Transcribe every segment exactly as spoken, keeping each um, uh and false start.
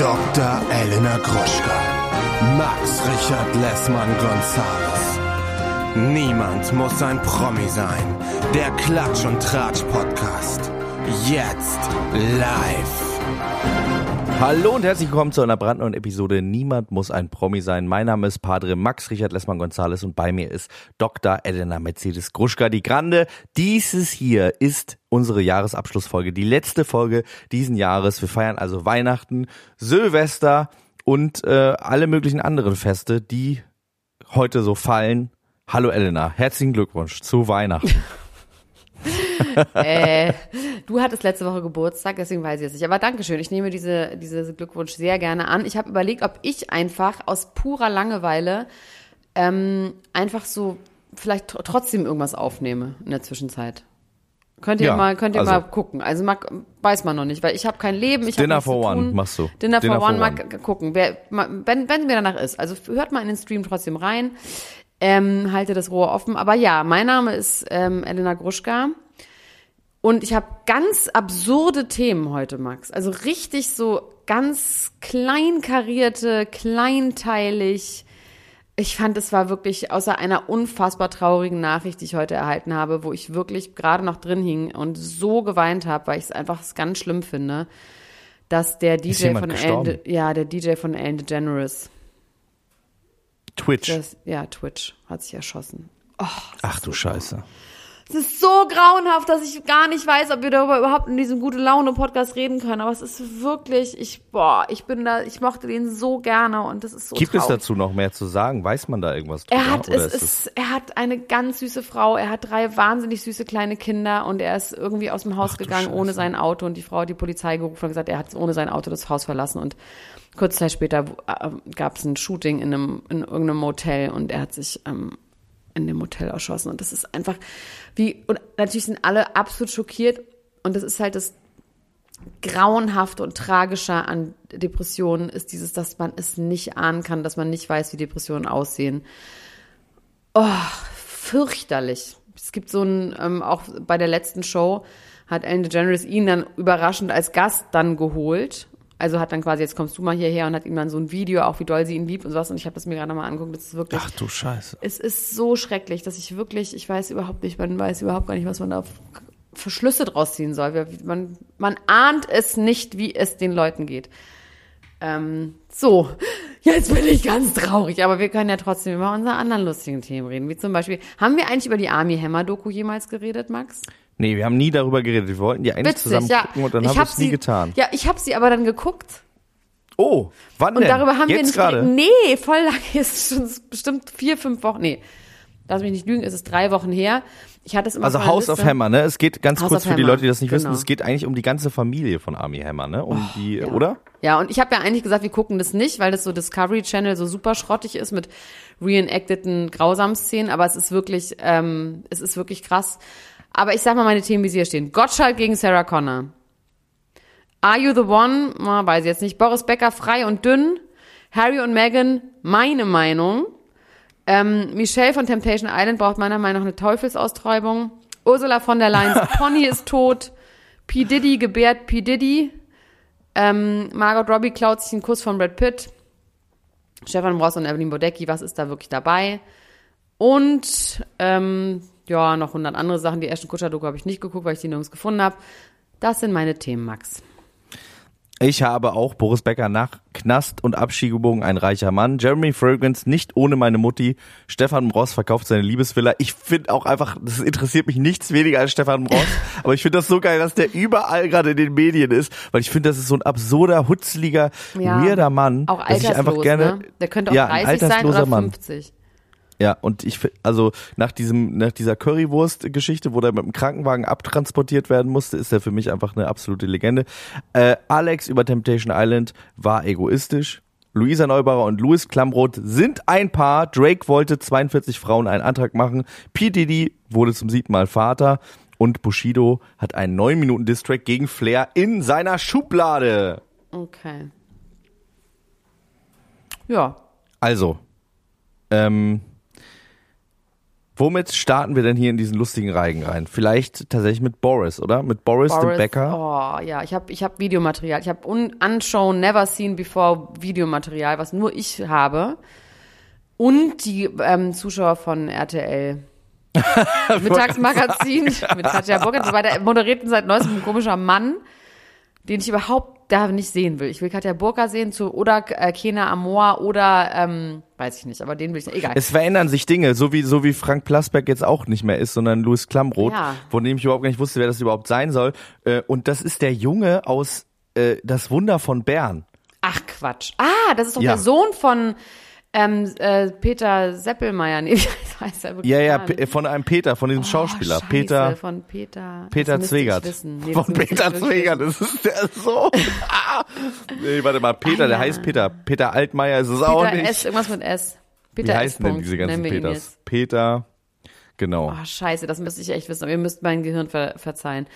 Doktor Elena Gruschka, Max-Richard-Lessmann-Gonzalez. Niemand muss ein Promi sein. Der Klatsch- und Tratsch-Podcast. Jetzt live. Hallo und herzlich willkommen zu einer brandneuen Episode Niemand muss ein Promi sein. Mein Name ist Padre Max-Richard-Lessmann-Gonzalez und bei mir ist Doktor Elena Mercedes Gruschka, die Grande. Dieses hier ist unsere Jahresabschlussfolge, die letzte Folge diesen Jahres. Wir feiern also Weihnachten, Silvester und äh, alle möglichen anderen Feste, die heute so fallen. Hallo Elena, herzlichen Glückwunsch zu Weihnachten. äh, du hattest letzte Woche Geburtstag, deswegen weiß ich es nicht. Aber Dankeschön, ich nehme diese, diese Glückwunsch sehr gerne an. Ich habe überlegt, ob ich einfach aus purer Langeweile ähm, einfach so vielleicht tr- trotzdem irgendwas aufnehme in der Zwischenzeit. Könnt ihr ja, mal, könnt ihr also, mal gucken. Also mag, weiß man noch nicht, weil ich habe kein Leben. Ich Dinner for One machst du. Dinner, Dinner for One, one. Mag gucken, wer, wenn wenn mir danach ist. Also hört mal in den Stream trotzdem rein. Ähm, halte das Rohr offen. Aber ja, mein Name ist ähm, Elena Gruschka und ich habe ganz absurde Themen heute, Max. Also richtig so ganz kleinkarierte, kleinteilig. Ich fand, es war wirklich, außer einer unfassbar traurigen Nachricht, die ich heute erhalten habe, wo ich wirklich gerade noch drin hing und so geweint habe, weil ich es einfach ganz schlimm finde, dass der D J von Ellen, De- ja, der D J von Ellen DeGeneres. Twitch. Das, ja, Twitch hat sich erschossen. Oh, ach du so Scheiße. Es ist so grauenhaft, dass ich gar nicht weiß, ob wir darüber überhaupt in diesem Gute-Laune-Podcast reden können. Aber es ist wirklich, ich, boah, ich bin da, ich mochte den so gerne und das ist so Gibt traurig. Es dazu noch mehr zu sagen? Weiß man da irgendwas drüber? Er hat, es ist, ist, er hat eine ganz süße Frau, er hat drei wahnsinnig süße kleine Kinder und er ist irgendwie aus dem Haus Ach, gegangen ohne sein Auto und die Frau hat die Polizei gerufen und gesagt, er hat ohne sein Auto das Haus verlassen und kurze Zeit später äh, gab es ein Shooting in einem, in irgendeinem Motel und er hat sich, ähm, in dem Hotel erschossen und das ist einfach wie, und natürlich sind alle absolut schockiert und das ist halt das Grauenhafte und Tragische an Depressionen ist dieses, dass man es nicht ahnen kann, dass man nicht weiß, wie Depressionen aussehen. Oh, fürchterlich. Es gibt so ein, ähm, auch bei der letzten Show hat Ellen DeGeneres ihn dann überraschend als Gast dann geholt, also hat dann quasi, jetzt kommst du mal hierher und hat ihm dann so ein Video, auch wie doll sie ihn liebt und sowas. Und ich habe das mir gerade mal angeguckt. Das ist wirklich, ach du Scheiße. Es ist so schrecklich, dass ich wirklich, ich weiß überhaupt nicht, man weiß überhaupt gar nicht, was man da für Schlüsse draus ziehen soll. Man, man ahnt es nicht, wie es den Leuten geht. Ähm, so, jetzt bin ich ganz traurig, aber wir können ja trotzdem über unsere anderen lustigen Themen reden. Wie zum Beispiel, haben wir eigentlich über die Armie Hammer Doku jemals geredet, Max? Nee, wir haben nie darüber geredet. Wir wollten die eigentlich zusammen ja. gucken und dann haben wir es nie getan. Ja, ich habe sie aber dann geguckt. Oh, wann und denn? Und darüber haben Jetzt wir nicht geredet. Nee, voll lange. Es ist schon bestimmt vier, fünf Wochen. Nee, lass mich nicht lügen, es ist drei Wochen her. Ich hatte es immer Also House Liste. Of Hammer, ne? Es geht ganz House kurz für Hammer. Die Leute, die das nicht genau. wissen, es geht eigentlich um die ganze Familie von Armie Hammer, ne? Um oh, die, ja. oder? Ja, und ich habe ja eigentlich gesagt, wir gucken das nicht, weil das so Discovery Channel so super schrottig ist mit reenacteten grausamen Szenen, aber es ist wirklich, ähm, es ist wirklich krass. Aber ich sag mal meine Themen, wie sie hier stehen. Gottschalk gegen Sarah Connor. Are You the One? Na, weiß ich jetzt nicht. Boris Becker, frei und dünn. Harry und Meghan, meine Meinung. Ähm, Michelle von Temptation Island braucht meiner Meinung nach eine Teufelsaustreibung. Ursula von der Leyen's Pony ist tot. P. Diddy gebärt P. Diddy. Ähm, Margot Robbie klaut sich einen Kuss von Brad Pitt. Stefan Mross und Evelyn Bodecki, was ist da wirklich dabei? Und ähm, ja, noch hundert andere Sachen. Die Ashton Kutscher-Doku habe ich nicht geguckt, weil ich die nirgends gefunden habe. Das sind meine Themen, Max. Ich habe auch Boris Becker nach Knast und Abschiebung, ein reicher Mann. Jeremy Fragrance, nicht ohne meine Mutti. Stefan Mross verkauft seine Liebesvilla. Ich finde auch einfach, das interessiert mich nichts weniger als Stefan Mross. Aber ich finde das so geil, dass der überall gerade in den Medien ist. Weil ich finde, das ist so ein absurder, hutzliger, ja, weirder Mann. Auch alterslos, dass ich einfach gerne, ne? Der könnte auch ja, dreißig sein oder fünfzig. Mann. Ja, und ich, also, nach diesem, nach dieser Currywurst-Geschichte, wo der mit dem Krankenwagen abtransportiert werden musste, ist er für mich einfach eine absolute Legende. Äh, Alex über Temptation Island war egoistisch. Luisa Neubauer und Louis Klamroth sind ein Paar. Drake wollte zweiundvierzig Frauen einen Antrag machen. P. Diddy wurde zum siebten Mal Vater. Und Bushido hat einen neun Minuten Diss-Track gegen Flair in seiner Schublade. Okay. Ja. Also, ähm, Womit starten wir denn hier in diesen lustigen Reigen rein? Vielleicht tatsächlich mit Boris, oder? Mit Boris, Boris dem Becker. Oh ja, ich habe ich hab Videomaterial. Ich habe un- unshown, never seen before Videomaterial, was nur ich habe. Und die ähm, Zuschauer von R T L. Mittagsmagazin mit Katja Burkhardt. Wobei, der moderiert seit neuestem ein komischer Mann, den ich überhaupt da nicht sehen will. Ich will Katja Burkhardt sehen zu oder äh, Kena Amor oder ähm, weiß ich nicht, aber den will ich nicht. Egal. Es verändern sich Dinge, so wie so wie Frank Plasberg jetzt auch nicht mehr ist, sondern Louis Klamroth, ja. Von dem ich überhaupt gar nicht wusste, wer das überhaupt sein soll. Äh, und das ist der Junge aus äh, Das Wunder von Bern. Ach Quatsch. Ah, das ist doch ja. Der Sohn von Ähm, äh, Peter Seppelmeier, nee, das heißt er wirklich. Ja, ja, P- von einem Peter, von diesem oh, Schauspieler. Scheiße, Peter, von Peter, Peter Zwegert. Nee, von Peter Zwegert, das ist der so. Ah. Nee, warte mal, Peter, ah, ja. Der heißt Peter. Peter Altmeier ist es Peter auch nicht. Peter S, irgendwas mit S. Peter Wie S. heißen denn diese ganzen Peters? Peter, genau. Oh, scheiße, das müsste ich echt wissen, aber ihr müsst mein Gehirn ver- verzeihen.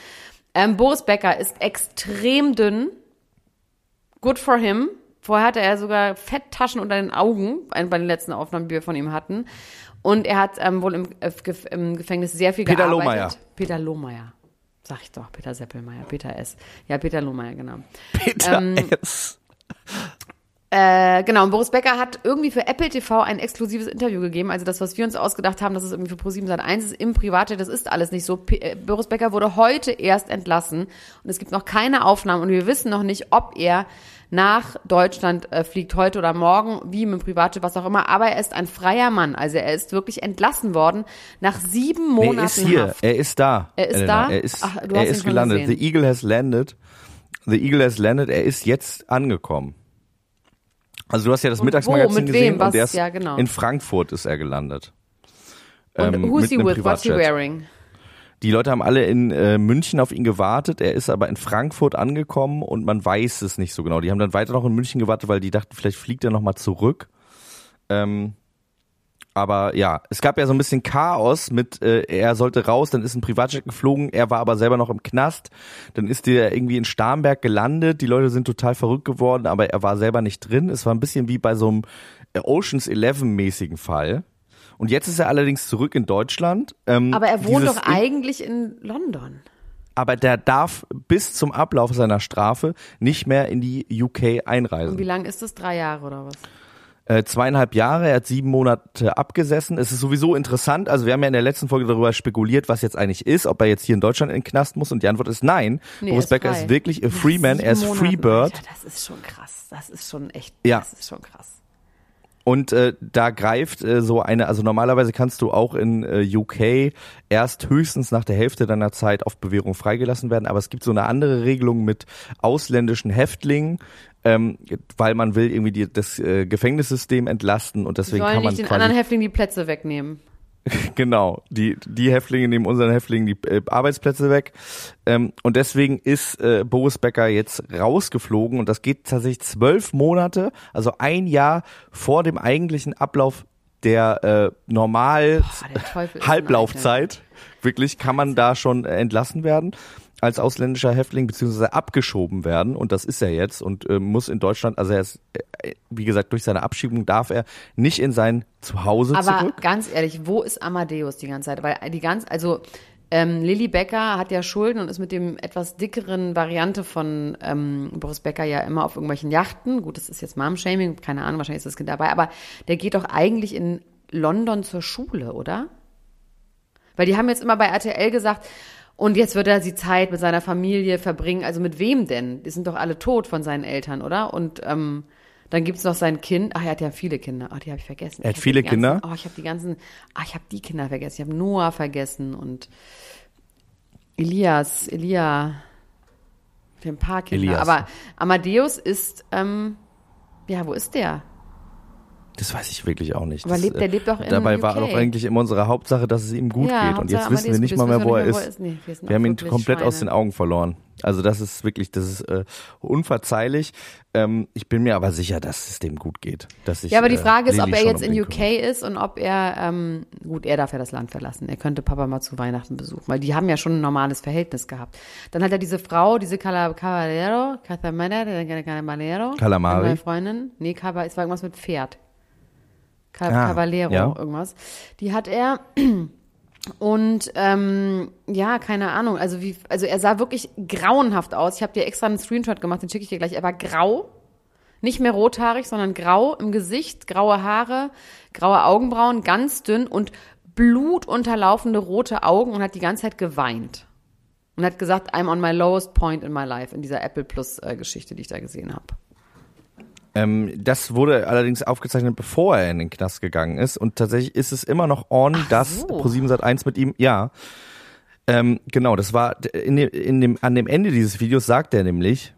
Ähm, Boris Becker ist extrem dünn. Good for him. Vorher hatte er sogar Fetttaschen unter den Augen, bei den letzten Aufnahmen, die wir von ihm hatten. Und er hat ähm, wohl im, äh, im Gefängnis sehr viel Peter gearbeitet. Lohmeyer. Peter Lohmeyer. Sag ich doch, Peter Seppelmeier, Peter S. Ja, Peter Lohmeyer, genau. Peter ähm, S. Äh, genau, und Boris Becker hat irgendwie für Apple T V ein exklusives Interview gegeben. Also das, was wir uns ausgedacht haben, das ist irgendwie für ProSiebenSat eins ist im Privatjet, das ist alles nicht so. P- äh, Boris Becker wurde heute erst entlassen und es gibt noch keine Aufnahmen und wir wissen noch nicht, ob er nach Deutschland äh, fliegt, heute oder morgen, wie mit dem Privatjet, was auch immer. Aber er ist ein freier Mann, also er ist wirklich entlassen worden nach sieben Monaten. Nee, er ist hier, Haft. Er ist da. Er ist Elena. da? Er ist, Ach, du er hast ist gelandet. Gesehen. The Eagle has landed. The Eagle has landed. Er ist jetzt angekommen. Also du hast ja das und Mittagsmagazin wo, mit gesehen wem, was, und der ist ja, genau. In Frankfurt ist er gelandet. Und ähm, who's he with? What's he wearing? Die Leute haben alle in äh, München auf ihn gewartet. Er ist aber in Frankfurt angekommen und man weiß es nicht so genau. Die haben dann weiter noch in München gewartet, weil die dachten, vielleicht fliegt er nochmal zurück. Ähm, aber ja, es gab ja so ein bisschen Chaos mit, äh, er sollte raus, dann ist ein Privatjet geflogen, er war aber selber noch im Knast. Dann ist der irgendwie in Starnberg gelandet. Die Leute sind total verrückt geworden, aber er war selber nicht drin. Es war ein bisschen wie bei so einem Ocean's Eleven-mäßigen Fall. Und jetzt ist er allerdings zurück in Deutschland. Ähm, aber er wohnt doch eigentlich in London. Aber der darf bis zum Ablauf seiner Strafe nicht mehr in die U K einreisen. Und wie lang ist das? Drei Jahre oder was? Äh, zweieinhalb Jahre, er hat sieben Monate abgesessen. Es ist sowieso interessant, also wir haben ja in der letzten Folge darüber spekuliert, was jetzt eigentlich ist, ob er jetzt hier in Deutschland in den Knast muss und die Antwort ist nein. Nee, Boris Becker ist wirklich a free man, er ist Free Bird. Das ist schon krass, das ist schon echt, ja. das ist schon krass. Und äh, da greift äh, so eine, also normalerweise kannst du auch in äh, U K erst höchstens nach der Hälfte deiner Zeit auf Bewährung freigelassen werden, aber es gibt so eine andere Regelung mit ausländischen Häftlingen, ähm, weil man will irgendwie die, das äh, Gefängnissystem entlasten und deswegen kann man nicht den quasi anderen Häftlingen die Plätze wegnehmen. Genau, die die Häftlinge nehmen unseren Häftlingen die äh, Arbeitsplätze weg ähm, und deswegen ist äh, Boris Becker jetzt rausgeflogen und das geht tatsächlich zwölf Monate, also ein Jahr vor dem eigentlichen Ablauf der äh, normal Boah, der Halblaufzeit, wirklich kann man da schon äh, entlassen werden als ausländischer Häftling beziehungsweise abgeschoben werden und das ist er jetzt und äh, muss in Deutschland, also er ist, äh, wie gesagt, durch seine Abschiebung darf er nicht in sein Zuhause aber zurück. Aber ganz ehrlich, wo ist Amadeus die ganze Zeit? Weil die ganz, also ähm, Lilly Becker hat ja Schulden und ist mit dem etwas dickeren Variante von ähm, Boris Becker ja immer auf irgendwelchen Yachten. Gut, das ist jetzt Mom-Shaming, keine Ahnung, wahrscheinlich ist das Kind dabei, aber der geht doch eigentlich in London zur Schule, oder? Weil die haben jetzt immer bei R T L gesagt, und jetzt wird er die Zeit mit seiner Familie verbringen. Also mit wem denn? Die sind doch alle tot von seinen Eltern, oder? Und ähm, dann gibt's noch sein Kind. Ach, er hat ja viele Kinder. Ach, die habe ich vergessen. Er hat viele Kinder? Oh, ich habe die ganzen, ach, ich habe die Kinder vergessen. Ich habe Noah vergessen und Elias, Elia, ich habe ein paar Kinder. Elias. Aber Amadeus ist, ähm, ja, wo ist der? Das weiß ich wirklich auch nicht. Aber das, lebt, der lebt doch in Dabei U K. War doch eigentlich immer unsere Hauptsache, dass es ihm gut ja, geht. Und jetzt wissen wir nicht mal mehr, wo er ist. ist. Nee, wir wir haben ihn komplett Schweine. aus den Augen verloren. Also das ist wirklich, das ist äh, unverzeihlich. Ähm, ich bin mir aber sicher, dass es dem gut geht. Dass ich, ja, aber die Frage äh, ist, ob er jetzt um in U K kümmere. Ist und ob er, ähm, gut, er darf ja das Land verlassen. Er könnte Papa mal zu Weihnachten besuchen, weil die haben ja schon ein normales Verhältnis gehabt. Dann hat er diese Frau, diese Cavalero, Cavalero, Calamari. Meine Freundin. Nee, Cavalero, es war irgendwas mit Pferd. Cavalero, ah, ja. irgendwas. Die hat er Und ähm, ja, keine Ahnung, also wie, also er sah wirklich grauenhaft aus. Ich habe dir extra einen Screenshot gemacht, den schicke ich dir gleich. Er war grau, nicht mehr rothaarig, sondern grau im Gesicht, graue Haare, graue Augenbrauen, ganz dünn und blutunterlaufende rote Augen und hat die ganze Zeit geweint. Und hat gesagt, I'm on my lowest point in my life, in dieser Apple Plus-Geschichte, die ich da gesehen habe. Ähm, das wurde allerdings aufgezeichnet, bevor er in den Knast gegangen ist. Und tatsächlich ist es immer noch on, Ach dass so. ProSiebenSat eins mit ihm, ja. Ähm, genau, das war, in dem, in dem, an dem Ende dieses Videos sagt er nämlich,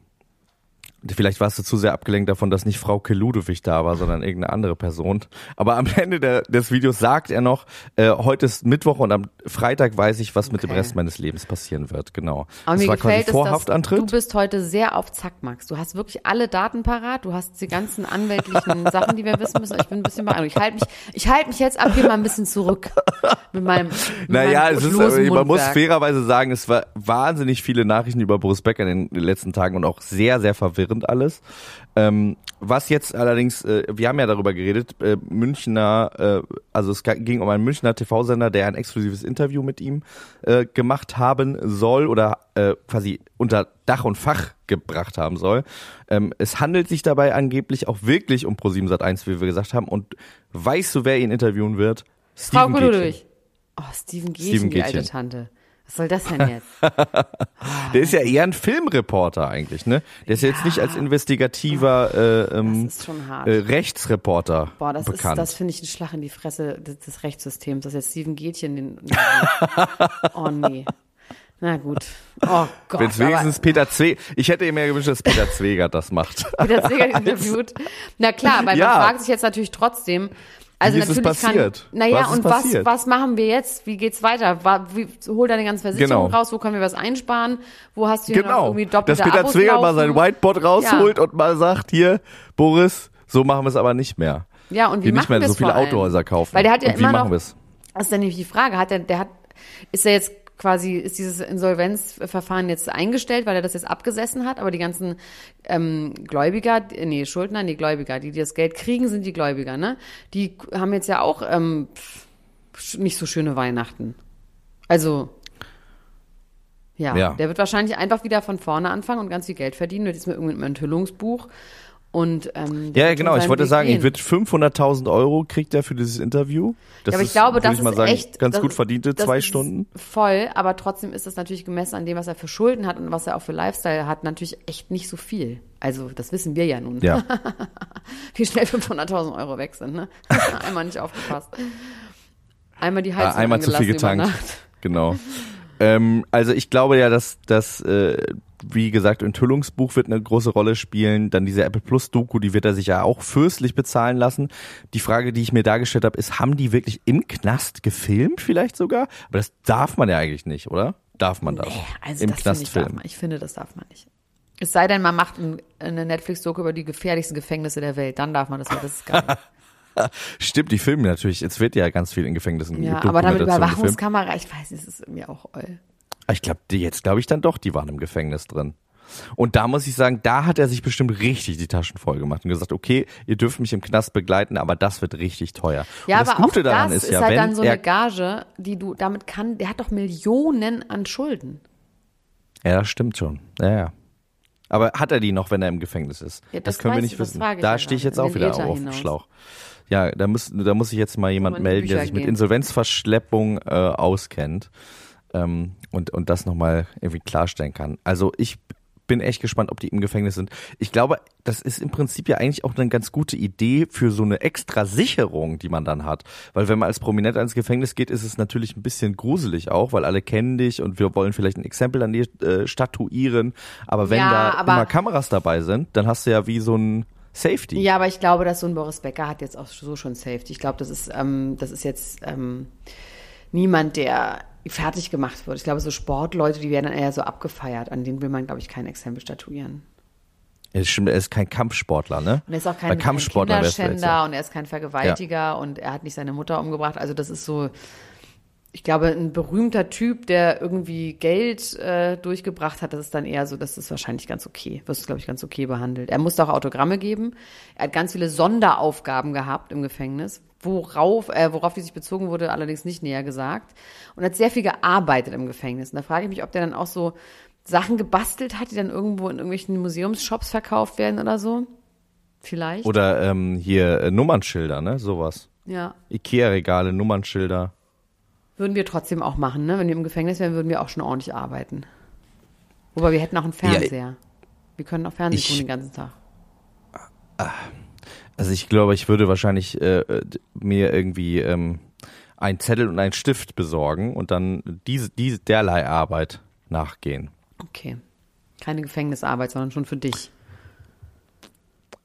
vielleicht warst du zu sehr abgelenkt davon, dass nicht Frau Ludewig da war, sondern irgendeine andere Person. Aber am Ende der, des Videos sagt er noch, äh, heute ist Mittwoch und am Freitag weiß ich, was okay. mit dem Rest meines Lebens passieren wird. Genau. Aber das war quasi Vorhaftantritt. Du bist heute sehr auf Zack, Max. Du hast wirklich alle Daten parat. Du hast die ganzen anwältlichen Sachen, die wir wissen müssen. Ich bin ein bisschen beeindruckt. Ich halte mich, ich halte mich jetzt ab hier mal ein bisschen zurück. Mit meinem, mit naja, meinem es ist, man Mundwerk. Muss fairerweise sagen, es war wahnsinnig viele Nachrichten über Boris Becker in den letzten Tagen und auch sehr, sehr verwirrend alles. Ähm, was jetzt allerdings, äh, wir haben ja darüber geredet, äh, Münchner, äh, also es ging um einen Münchner T V-Sender, der ein exklusives Interview mit ihm äh, gemacht haben soll oder äh, quasi unter Dach und Fach gebracht haben soll. Ähm, es handelt sich dabei angeblich auch wirklich um ProSiebenSat eins, wie wir gesagt haben. Und weißt du, wer ihn interviewen wird? Frau Ludwig. Oh, Steven Gätchen, die alte Tante. Was soll das denn jetzt? Der ist ja eher ein Filmreporter eigentlich, ne? Der ist ja jetzt nicht als investigativer äh, ähm, äh, Rechtsreporter Boah, das bekannt. Ist, das finde ich ein Schlag in die Fresse des, des Rechtssystems, dass jetzt Steven Gätchen den... Oh nee. Na gut. Oh Gott. Wenn es wenigstens Peter Zwegert... Ich hätte mir ja gewünscht, dass Peter Zwegert das macht. Peter Zwegert interviewt. Na klar, weil ja. man fragt sich jetzt natürlich trotzdem... Also, natürlich passiert? Kann, naja, und was, was machen wir jetzt? Wie geht's weiter? Wie, hol deine ganzen Versicherungen genau. raus? Wo können wir was einsparen? Wo hast du hier genau. noch irgendwie doppelte Abos? Dass Peter Zwegert mal sein Whiteboard rausholt ja. und mal sagt, hier, Boris, so machen wir es aber nicht mehr. Ja, und wie wir machen wir es? Nicht mehr so viele Autohäuser kaufen. Weil der hat ja und immer wie noch, machen wir's? Das ist dann nämlich die Frage. Hat der, der hat, ist er jetzt quasi, ist dieses Insolvenzverfahren jetzt eingestellt, weil er das jetzt abgesessen hat, aber die ganzen ähm, Gläubiger, nee, Schuldner, nee, Gläubiger, die, die das Geld kriegen, sind die Gläubiger, ne? Die haben jetzt ja auch ähm, nicht so schöne Weihnachten. Also, ja, ja, der wird wahrscheinlich einfach wieder von vorne anfangen und ganz viel Geld verdienen, wird jetzt mit irgendeinem Enthüllungsbuch und ähm, ja, genau, ich wollte Weg sagen, ich wird fünfhunderttausend Euro kriegt er für dieses Interview. Das ja, aber ich ist, glaube, das ich mal ist sagen, echt ganz gut verdiente das zwei ist Stunden. Voll, aber trotzdem ist das natürlich gemessen an dem, was er für Schulden hat und was er auch für Lifestyle hat, natürlich echt nicht so viel. Also, das wissen wir ja nun. Ja. Wie schnell fünfhunderttausend Euro weg sind, ne? Einmal nicht aufgepasst. Einmal die Heizung Einmal zu viel getankt. Genau. ähm, also, ich glaube ja, dass dass äh, wie gesagt, Enthüllungsbuch wird eine große Rolle spielen. Dann diese Apple Plus Doku, die wird er sich ja auch fürstlich bezahlen lassen. Die Frage, die ich mir dargestellt habe, ist, haben die wirklich im Knast gefilmt vielleicht sogar? Aber das darf man ja eigentlich nicht, oder? Darf man das? Nee, also im das Knast ich, filmen. Ich finde, das darf man nicht. Es sei denn, man macht eine Netflix-Doku über die gefährlichsten Gefängnisse der Welt. Dann darf man das, weil das ist geil. Stimmt, die filmen natürlich. Jetzt wird ja ganz viel in Gefängnissen gefilmt. Ja, aber damit Überwachungskamera, ich weiß, es ist mir auch oll. Ich glaube, jetzt glaube ich dann doch, die waren im Gefängnis drin. Und da muss ich sagen, da hat er sich bestimmt richtig die Taschen voll gemacht und gesagt, okay, ihr dürft mich im Knast begleiten, aber das wird richtig teuer. Ja, und das aber Gute auch daran das ist, ist ja, halt wenn dann so eine Gage, die du damit kann, der hat doch Millionen an Schulden. Ja, das stimmt schon. Ja, ja. Aber hat er die noch, wenn er im Gefängnis ist? Ja, das, das können wir nicht wissen. Da stehe ich jetzt auch wieder auf dem Schlauch. Ja, da muss, da muss ich jetzt mal jemand melden, der sich mit Insolvenzverschleppung äh, auskennt. Und, und das nochmal irgendwie klarstellen kann. Also ich bin echt gespannt, ob die im Gefängnis sind. Ich glaube, das ist im Prinzip ja eigentlich auch eine ganz gute Idee für so eine extra Sicherung, die man dann hat. Weil wenn man als Prominenter ins Gefängnis geht, ist es natürlich ein bisschen gruselig auch, weil alle kennen dich und wir wollen vielleicht ein Exempel an dir äh, statuieren. Aber wenn ja, da aber immer Kameras dabei sind, dann hast du ja wie so ein Safety. Ja, aber ich glaube, dass so ein Boris Becker hat jetzt auch so schon Safety. Ich glaube, das ist, ähm, das ist jetzt ähm, niemand, der fertig gemacht wird. Ich glaube, so Sportleute, die werden dann eher so abgefeiert. An denen will man, glaube ich, kein Exempel statuieren. Er ist kein Kampfsportler, ne? Und er ist auch kein, kein Kinderschänder und er ist kein Vergewaltiger ja. und er hat nicht seine Mutter umgebracht. Also das ist so, ich glaube, ein berühmter Typ, der irgendwie Geld äh, durchgebracht hat, das ist dann eher so, das ist wahrscheinlich ganz okay. Wirst du, glaube ich, ganz okay behandelt. Er musste auch Autogramme geben. Er hat ganz viele Sonderaufgaben gehabt im Gefängnis, worauf, äh, worauf die sich bezogen wurde, allerdings nicht näher gesagt. Und hat sehr viel gearbeitet im Gefängnis. Und da frage ich mich, ob der dann auch so Sachen gebastelt hat, die dann irgendwo in irgendwelchen Museumsshops verkauft werden oder so. Vielleicht. Oder ähm, hier äh, Nummernschilder, ne? Sowas. Ja. Ikea-Regale, Nummernschilder. Würden wir trotzdem auch machen, ne? Wenn wir im Gefängnis wären, würden wir auch schon ordentlich arbeiten. Wobei wir hätten auch einen Fernseher. Ja, wir können auch Fernsehen ich, tun den ganzen Tag. Also ich glaube, ich würde wahrscheinlich äh, mir irgendwie ähm, einen Zettel und einen Stift besorgen und dann diese, diese derlei Arbeit nachgehen. Okay. Keine Gefängnisarbeit, sondern schon für dich.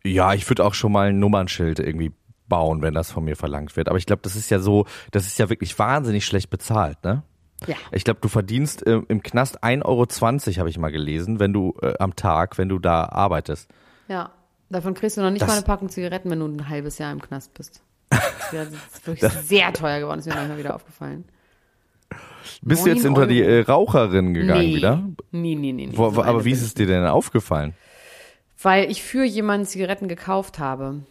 Ja, ich würde auch schon mal ein Nummernschild irgendwie bauen, wenn das von mir verlangt wird. Aber ich glaube, das ist ja so, das ist ja wirklich wahnsinnig schlecht bezahlt, ne? Ja. Ich glaube, du verdienst äh, im Knast ein Euro zwanzig, habe ich mal gelesen, wenn du äh, am Tag, wenn du da arbeitest. Ja, davon kriegst du noch nicht das, mal eine Packung Zigaretten, wenn du ein halbes Jahr im Knast bist. Das ist wirklich das, sehr teuer geworden, ist mir manchmal wieder aufgefallen. Bist du jetzt unter die äh, Raucherin gegangen nee. wieder? Nee, nee, nee. nee. Wo, so aber wie ist es dir denn aufgefallen? Weil ich für jemanden Zigaretten gekauft habe.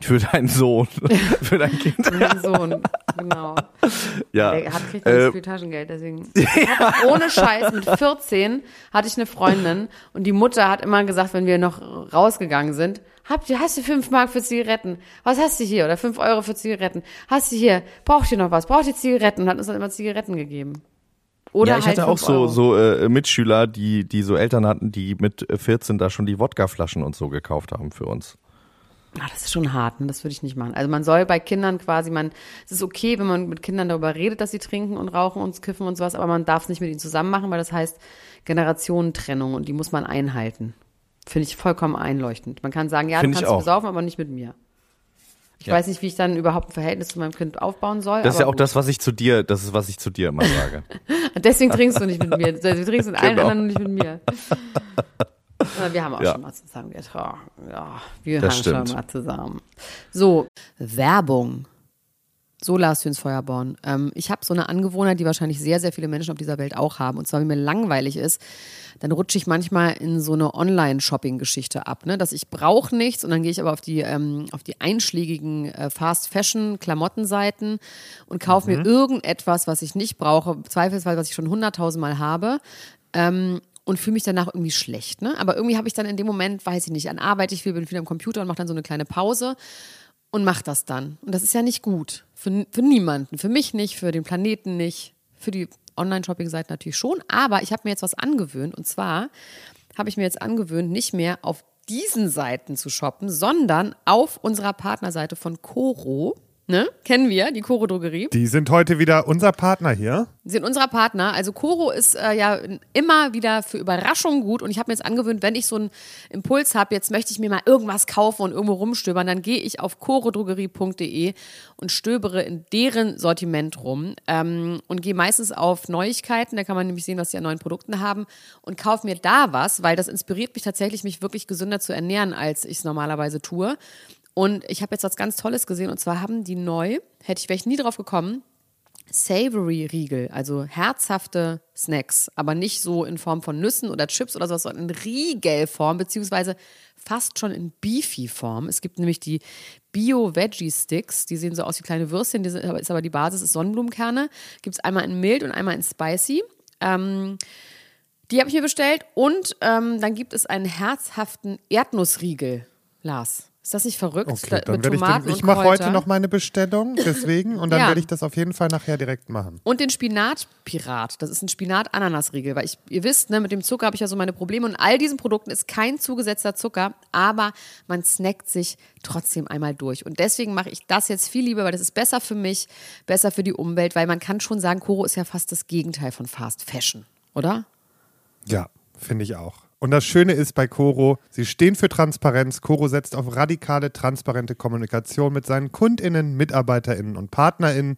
Für deinen Sohn. Für dein Kind. Für deinen Sohn, genau. Ja. Der hat kriegt äh, nicht viel Taschengeld, deswegen. Ja. Hatte, ohne Scheiß, mit vierzehn hatte ich eine Freundin und die Mutter hat immer gesagt, wenn wir noch rausgegangen sind, habt ihr, hast du fünf Mark für Zigaretten? Was hast du hier? Oder fünf Euro für Zigaretten? Hast du hier? Braucht ihr noch was? Braucht ihr Zigaretten? Und hat uns dann immer Zigaretten gegeben. Oder ja, ich halt hatte auch so, so äh, Mitschüler, die, die so Eltern hatten, die mit vierzehn da schon die Wodkaflaschen und so gekauft haben für uns. Ah, das ist schon hart, ne? Das würde ich nicht machen. Also man soll bei Kindern quasi, man, es ist okay, wenn man mit Kindern darüber redet, dass sie trinken und rauchen und kiffen und sowas, aber man darf es nicht mit ihnen zusammen machen, weil das heißt Generationentrennung und die muss man einhalten. Finde ich vollkommen einleuchtend. Man kann sagen, ja, Find du kannst besaufen, aber nicht mit mir. Ich ja. weiß nicht, wie ich dann überhaupt ein Verhältnis zu meinem Kind aufbauen soll. Das ist aber ja auch gut. das, was ich zu dir, das ist, was ich zu dir immer sage. Deswegen trinkst du nicht mit mir. Deswegen trinkst du mit allen genau. anderen und nicht mit mir. Wir haben auch ja. schon mal zusammen getrunken. Ja, wir das haben stimmt. schon mal zusammen. So, Werbung. So, Lars Hüns Feuerborn. Ähm, ich habe so eine Angewohnheit, die wahrscheinlich sehr, sehr viele Menschen auf dieser Welt auch haben. Und zwar, wenn mir langweilig ist, dann rutsche ich manchmal in so eine Online-Shopping-Geschichte ab. Ne? Dass ich brauche nichts und dann gehe ich aber auf die, ähm, auf die einschlägigen äh, Fast-Fashion-Klamottenseiten und kaufe mhm. mir irgendetwas, was ich nicht brauche. Zweifelsfall, was ich schon hunderttausendmal habe. Ähm, Und fühle mich danach irgendwie schlecht, ne? Aber irgendwie habe ich dann in dem Moment, weiß ich nicht, an Arbeit, ich viel, bin viel am Computer und mache dann so eine kleine Pause und mache das dann. Und das ist ja nicht gut. Für, für niemanden. Für mich nicht, für den Planeten nicht, für die Online-Shopping-Seite natürlich schon. Aber ich habe mir jetzt was angewöhnt. Und zwar habe ich mir jetzt angewöhnt, nicht mehr auf diesen Seiten zu shoppen, sondern auf unserer Partnerseite von KoRo. Ne? Kennen wir, die KoRo-Drogerie. Die sind heute wieder unser Partner hier. Sind unser Partner. Also KoRo ist äh, ja immer wieder für Überraschungen gut. Und ich habe mir jetzt angewöhnt, wenn ich so einen Impuls habe, jetzt möchte ich mir mal irgendwas kaufen und irgendwo rumstöbern, dann gehe ich auf korodrogerie punkt de und stöbere in deren Sortiment rum ähm, und gehe meistens auf Neuigkeiten. Da kann man nämlich sehen, was die an neuen Produkten haben und kaufe mir da was, weil das inspiriert mich tatsächlich, mich wirklich gesünder zu ernähren, als ich es normalerweise tue. Und ich habe jetzt was ganz Tolles gesehen und zwar haben die neu, hätte ich vielleicht nie drauf gekommen, Savory-Riegel, also herzhafte Snacks, aber nicht so in Form von Nüssen oder Chips oder sowas, sondern in Riegelform, beziehungsweise fast schon in Beefy-Form. Es gibt nämlich die Bio-Veggie-Sticks, die sehen so aus wie kleine Würstchen, die sind, ist aber die Basis, ist Sonnenblumenkerne. Gibt es einmal in mild und einmal in spicy. Ähm... Die habe ich mir bestellt und ähm, dann gibt es einen herzhaften Erdnussriegel. Lars, ist das nicht verrückt? Okay, dann mit Tomaten ich den, ich mache heute noch meine Bestellung, deswegen. Und dann ja. werde ich das auf jeden Fall nachher direkt machen. Und den Spinatpirat. Das ist ein Spinat-Ananas-Riegel. Weil ich, ihr wisst, ne, mit dem Zucker habe ich ja so meine Probleme. Und all diesen Produkten ist kein zugesetzter Zucker. Aber man snackt sich trotzdem einmal durch. Und deswegen mache ich das jetzt viel lieber, weil das ist besser für mich, besser für die Umwelt. Weil man kann schon sagen, KoRo ist ja fast das Gegenteil von Fast Fashion, oder? Ja, finde ich auch. Und das Schöne ist bei KoRo, sie stehen für Transparenz. KoRo setzt auf radikale, transparente Kommunikation mit seinen KundInnen, MitarbeiterInnen und PartnerInnen.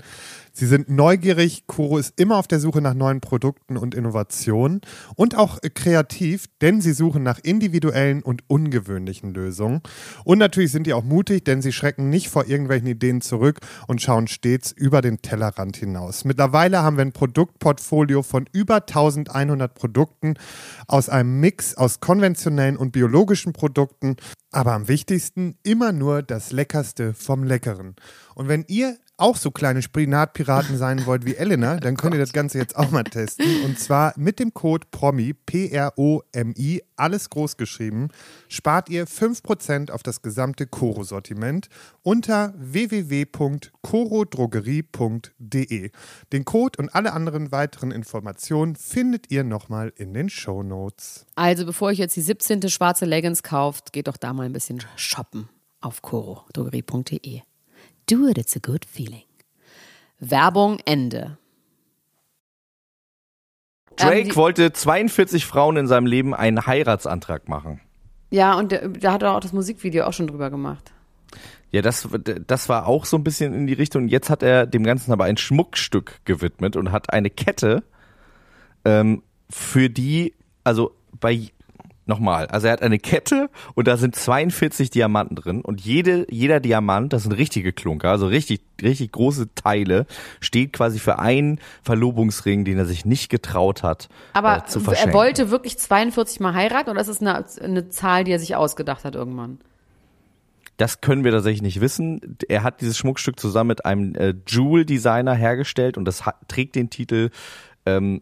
Sie sind neugierig, KoRo ist immer auf der Suche nach neuen Produkten und Innovationen und auch kreativ, denn sie suchen nach individuellen und ungewöhnlichen Lösungen. Und natürlich sind die auch mutig, denn sie schrecken nicht vor irgendwelchen Ideen zurück und schauen stets über den Tellerrand hinaus. Mittlerweile haben wir ein Produktportfolio von über eintausendeinhundert Produkten aus einem Mix aus konventionellen und biologischen Produkten, aber am wichtigsten immer nur das Leckerste vom Leckeren. Und wenn ihr auch so kleine Spinatpiraten sein wollt wie Elena, dann könnt ihr das Ganze jetzt auch mal testen. Und zwar mit dem Code PROMI, P R O M I, alles groß geschrieben, spart ihr fünf Prozent auf das gesamte KoRo-Sortiment unter w w w punkt koro drogerie punkt d e. Den Code und alle anderen weiteren Informationen findet ihr nochmal in den Shownotes. Also bevor ihr jetzt die siebzehnte schwarze Leggings kauft, geht doch da mal ein bisschen shoppen auf koro drogerie punkt d e. Do it, it's a good feeling. Werbung Ende. Drake ähm, wollte zweiundvierzig Frauen in seinem Leben einen Heiratsantrag machen. Ja, und da hat er auch das Musikvideo auch schon drüber gemacht. Ja, das, das war auch so ein bisschen in die Richtung. Jetzt hat er dem Ganzen aber ein Schmuckstück gewidmet und hat eine Kette, ähm, für die, also bei... Nochmal, also er hat eine Kette und da sind zweiundvierzig Diamanten drin und jede, jeder Diamant, das sind richtige Klunker, also richtig, richtig große Teile, steht quasi für einen Verlobungsring, den er sich nicht getraut hat, äh, zu verschenken. Aber er wollte wirklich zweiundvierzig Mal heiraten oder ist es eine, eine Zahl, die er sich ausgedacht hat irgendwann? Das können wir tatsächlich nicht wissen. Er hat dieses Schmuckstück zusammen mit einem äh, Jewel-Designer hergestellt und das hat, trägt den Titel ähm,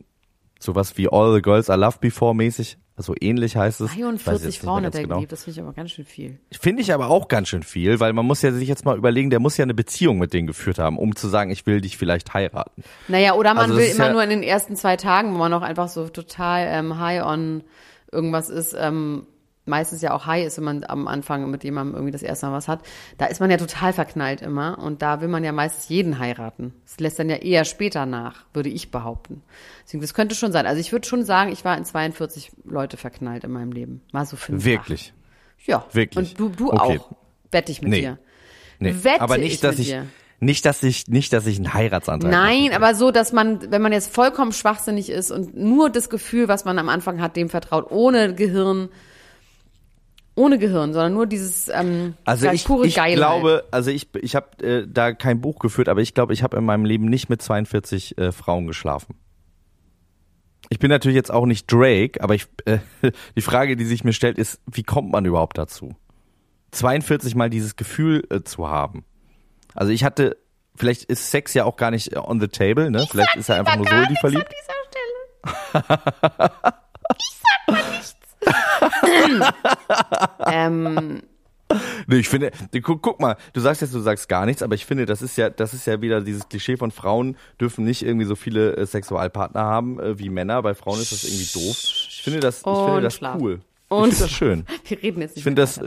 sowas wie All the Girls I Loved Before mäßig. So ähnlich heißt es. dreiundvierzig Frauen hat er geliebt, das finde ich aber ganz schön viel. Finde ich aber auch ganz schön viel, weil man muss ja sich jetzt mal überlegen, der muss ja eine Beziehung mit denen geführt haben, um zu sagen, ich will dich vielleicht heiraten. Naja, oder man also will immer ja nur in den ersten zwei Tagen, wo man noch einfach so total ähm, high on irgendwas ist, ähm, meistens ja auch high ist, wenn man am Anfang mit jemandem irgendwie das erste Mal was hat, da ist man ja total verknallt immer und da will man ja meistens jeden heiraten. Das lässt dann ja eher später nach, würde ich behaupten. Deswegen, das könnte schon sein. Also ich würde schon sagen, ich war in zweiundvierzig Leute verknallt in meinem Leben. Mal so fünf. Wirklich? Acht. Ja. Wirklich? Und du, du okay. auch. Wette ich mit nee. dir. Nee. Wette Aber nicht, ich dass mit ich, dir. Nicht, dass ich, nicht, dass ich einen Heiratsantrag Nein, mache. Aber so, dass man, wenn man jetzt vollkommen schwachsinnig ist und nur das Gefühl, was man am Anfang hat, dem vertraut, ohne Gehirn, Ohne Gehirn, sondern nur dieses ähm, also ich, pure ich Geilheit. Glaube, also ich, ich habe äh, da kein Buch geführt, aber ich glaube, ich habe in meinem Leben nicht mit zweiundvierzig äh, Frauen geschlafen. Ich bin natürlich jetzt auch nicht Drake, aber ich, äh, die Frage, die sich mir stellt, ist, wie kommt man überhaupt dazu? zweiundvierzig Mal dieses Gefühl äh, zu haben. Also ich hatte, vielleicht ist Sex ja auch gar nicht on the table, ne? Ich vielleicht ist er einfach nur so die verliebt. An dieser Stelle. Ich sag mal nichts. ähm. Nee, ich finde, guck, guck mal, du sagst jetzt, du sagst gar nichts, aber ich finde, das ist ja, das ist ja wieder dieses Klischee von Frauen dürfen nicht irgendwie so viele äh, Sexualpartner haben äh, wie Männer. Bei Frauen ist das irgendwie doof. Ich finde das, ich finde das Schlaf. cool. Und ich finde das schön. Wir reden jetzt nicht mehr. Ich finde das,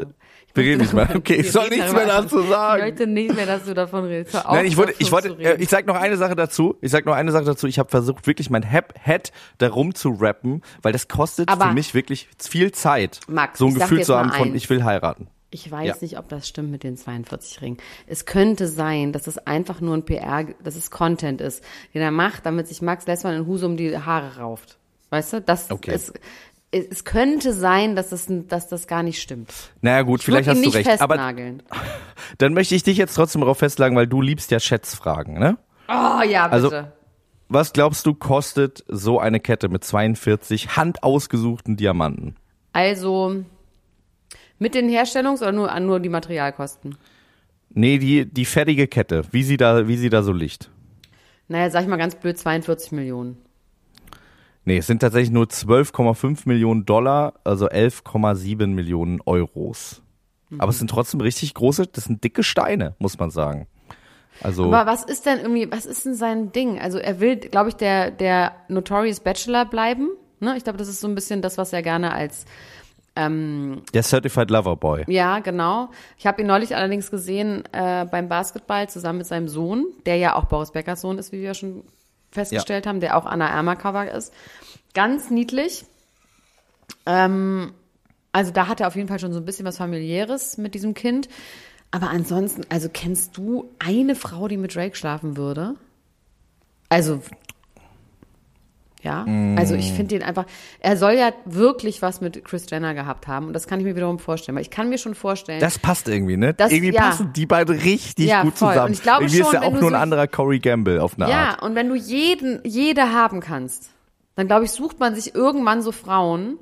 wir reden nicht mehr. Okay, ich soll nichts mehr dazu sagen. Ich möchte nicht mehr, dass du davon redest. Hör auf, Nein, ich wollte, ich wollte, äh, ich sag noch eine Sache dazu. Ich sag noch eine Sache dazu. Ich habe versucht, wirklich mein Head darum zu rappen, weil das kostet aber für mich wirklich viel Zeit, Max, so ein Gefühl zu haben von, eins. ich will heiraten. Ich weiß ja. nicht, ob das stimmt mit den zweiundvierzig Ringen. Es könnte sein, dass es einfach nur ein P R, dass es Content ist, den er macht, damit sich Max Lessmann in Husum die Haare rauft. Weißt du? Das okay. ist... Es könnte sein, dass das, dass das gar nicht stimmt. Naja gut, ich vielleicht hast du recht. Festnageln. Aber dann möchte ich dich jetzt trotzdem darauf festlegen, weil du liebst ja Schätzfragen, ne? Oh ja, bitte. Also, was glaubst du, kostet so eine Kette mit zweiundvierzig handausgesuchten Diamanten? Also mit den Herstellungs- oder nur, nur die Materialkosten? Nee, die, die fertige Kette, wie sie da, wie sie da so liegt. Naja, sag ich mal ganz blöd, zweiundvierzig Millionen. Nee, es sind tatsächlich nur zwölf Komma fünf Millionen Dollar, also elf Komma sieben Millionen Euros. Mhm. Aber es sind trotzdem richtig große, das sind dicke Steine, muss man sagen. Also. Aber was ist denn irgendwie, was ist denn sein Ding? Also er will, glaube ich, der, der Notorious Bachelor bleiben, ne? Ich glaube, das ist so ein bisschen das, was er gerne als, ähm. Der Certified Lover Boy. Ja, genau. Ich habe ihn neulich allerdings gesehen, äh, beim Basketball zusammen mit seinem Sohn, der ja auch Boris Beckers Sohn ist, wie wir schon festgestellt ja. haben, der auch Anna Erma-Cover ist. Ganz niedlich. Ähm, also da hat er auf jeden Fall schon so ein bisschen was Familiäres mit diesem Kind. Aber ansonsten, also kennst du eine Frau, die mit Drake schlafen würde? Also, ja, mm. also ich finde den einfach, er soll ja wirklich was mit Kris Jenner gehabt haben und das kann ich mir wiederum vorstellen, weil ich kann mir schon vorstellen. Das passt irgendwie, ne? Das, irgendwie ja. passen die beiden richtig ja, gut voll. zusammen. Und ich glaube irgendwie schon, ist ja auch nur so ein anderer Corey Gamble auf eine ja, Art. Ja, und wenn du jeden, jede haben kannst, dann glaube ich, sucht man sich irgendwann so Frauen,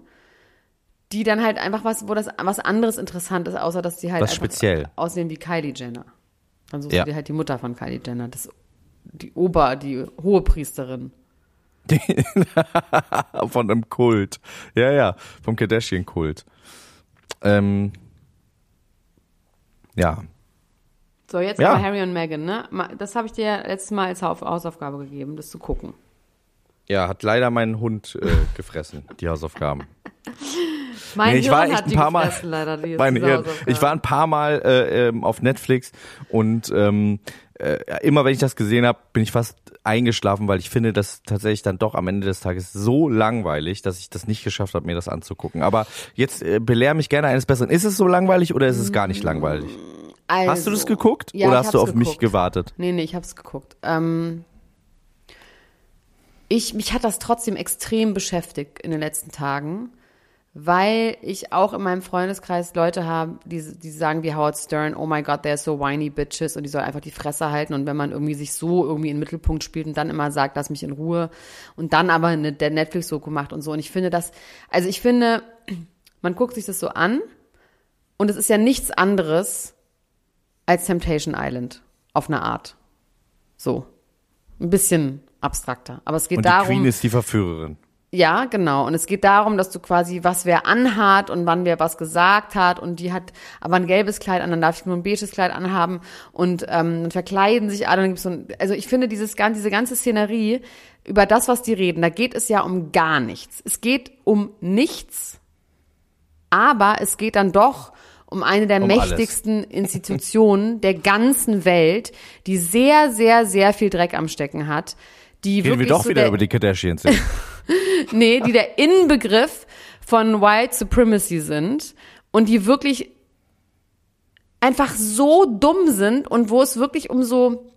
die dann halt einfach was, wo das was anderes interessant ist, außer dass die halt was speziell aussehen wie Kylie Jenner. Dann suchst ja. du dir halt die Mutter von Kylie Jenner, das die Ober, die Hohepriesterin. Von einem Kult. Ja, ja, vom Kardashian-Kult. Ähm, ja. So, jetzt ja. aber Harry und Meghan, ne? Das habe ich dir letztes Mal als Hausaufgabe gegeben, das zu gucken. Ja, hat leider meinen Hund äh, gefressen, die Hausaufgaben. Mein nee, ich war echt ein paar Mal, leider, meine Hirn, ich war ein paar Mal äh, ähm, auf Netflix und ähm, äh, immer wenn ich das gesehen habe, bin ich fast eingeschlafen, weil ich finde das tatsächlich dann doch am Ende des Tages so langweilig, dass ich das nicht geschafft habe, mir das anzugucken. Aber jetzt äh, belehre mich gerne eines Besseren. Ist es so langweilig oder ist es gar nicht langweilig? Also, hast du das geguckt ja, oder hast du auf geguckt. mich gewartet? Nee, nee, ich habe es geguckt. Ähm, ich, mich hat das trotzdem extrem beschäftigt in den letzten Tagen. Weil ich auch in meinem Freundeskreis Leute habe, die, die sagen wie Howard Stern, oh my God, they're so whiny bitches und die soll einfach die Fresse halten und wenn man irgendwie sich so irgendwie in den Mittelpunkt spielt und dann immer sagt, lass mich in Ruhe und dann aber eine, der Netflix-Doku macht und so und ich finde das, also ich finde, man guckt sich das so an und es ist ja nichts anderes als Temptation Island auf eine Art. So. Ein bisschen abstrakter. Aber es geht und die darum. Die Queen ist die Verführerin. Ja, genau. Und es geht darum, dass du quasi, was wer anhat und wann wer was gesagt hat und die hat aber ein gelbes Kleid an, dann darf ich nur ein beiges Kleid anhaben und ähm, dann verkleiden sich alle. Dann gibt's so ein, also ich finde dieses ganze, diese ganze Szenerie über das, was die reden, da geht es ja um gar nichts. Es geht um nichts, aber es geht dann doch um eine der um mächtigsten alles. Institutionen der ganzen Welt, die sehr, sehr, sehr viel Dreck am Stecken hat. Die Reden wirklich wir doch so wieder der, über die Kardashians sind. Nee, die der Inbegriff von White Supremacy sind und die wirklich einfach so dumm sind und wo es wirklich um so,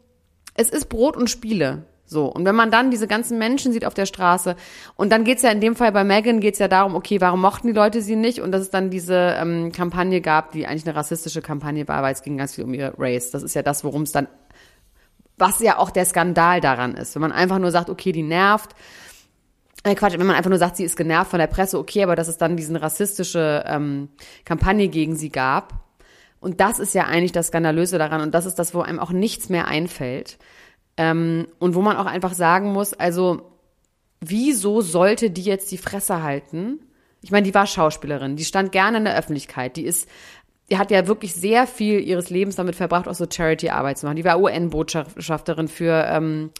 es ist Brot und Spiele. So. Und wenn man dann diese ganzen Menschen sieht auf der Straße und dann geht's ja in dem Fall bei Meghan geht's ja darum, okay, warum mochten die Leute sie nicht und dass es dann diese ähm, Kampagne gab, die eigentlich eine rassistische Kampagne war, weil es ging ganz viel um ihre Race. Das ist ja das, worum es dann was ja auch der Skandal daran ist. Wenn man einfach nur sagt, okay, die nervt. Äh, Quatsch, wenn man einfach nur sagt, sie ist genervt von der Presse, okay, aber dass es dann diese rassistische ähm, Kampagne gegen sie gab. Und das ist ja eigentlich das Skandalöse daran. Und das ist das, wo einem auch nichts mehr einfällt. Ähm, und wo man auch einfach sagen muss, also wieso sollte die jetzt die Fresse halten? Ich meine, die war Schauspielerin, die stand gerne in der Öffentlichkeit, die ist... Die hat ja wirklich sehr viel ihres Lebens damit verbracht, auch so Charity-Arbeit zu machen. Die war U N-Botschafterin für, ähm,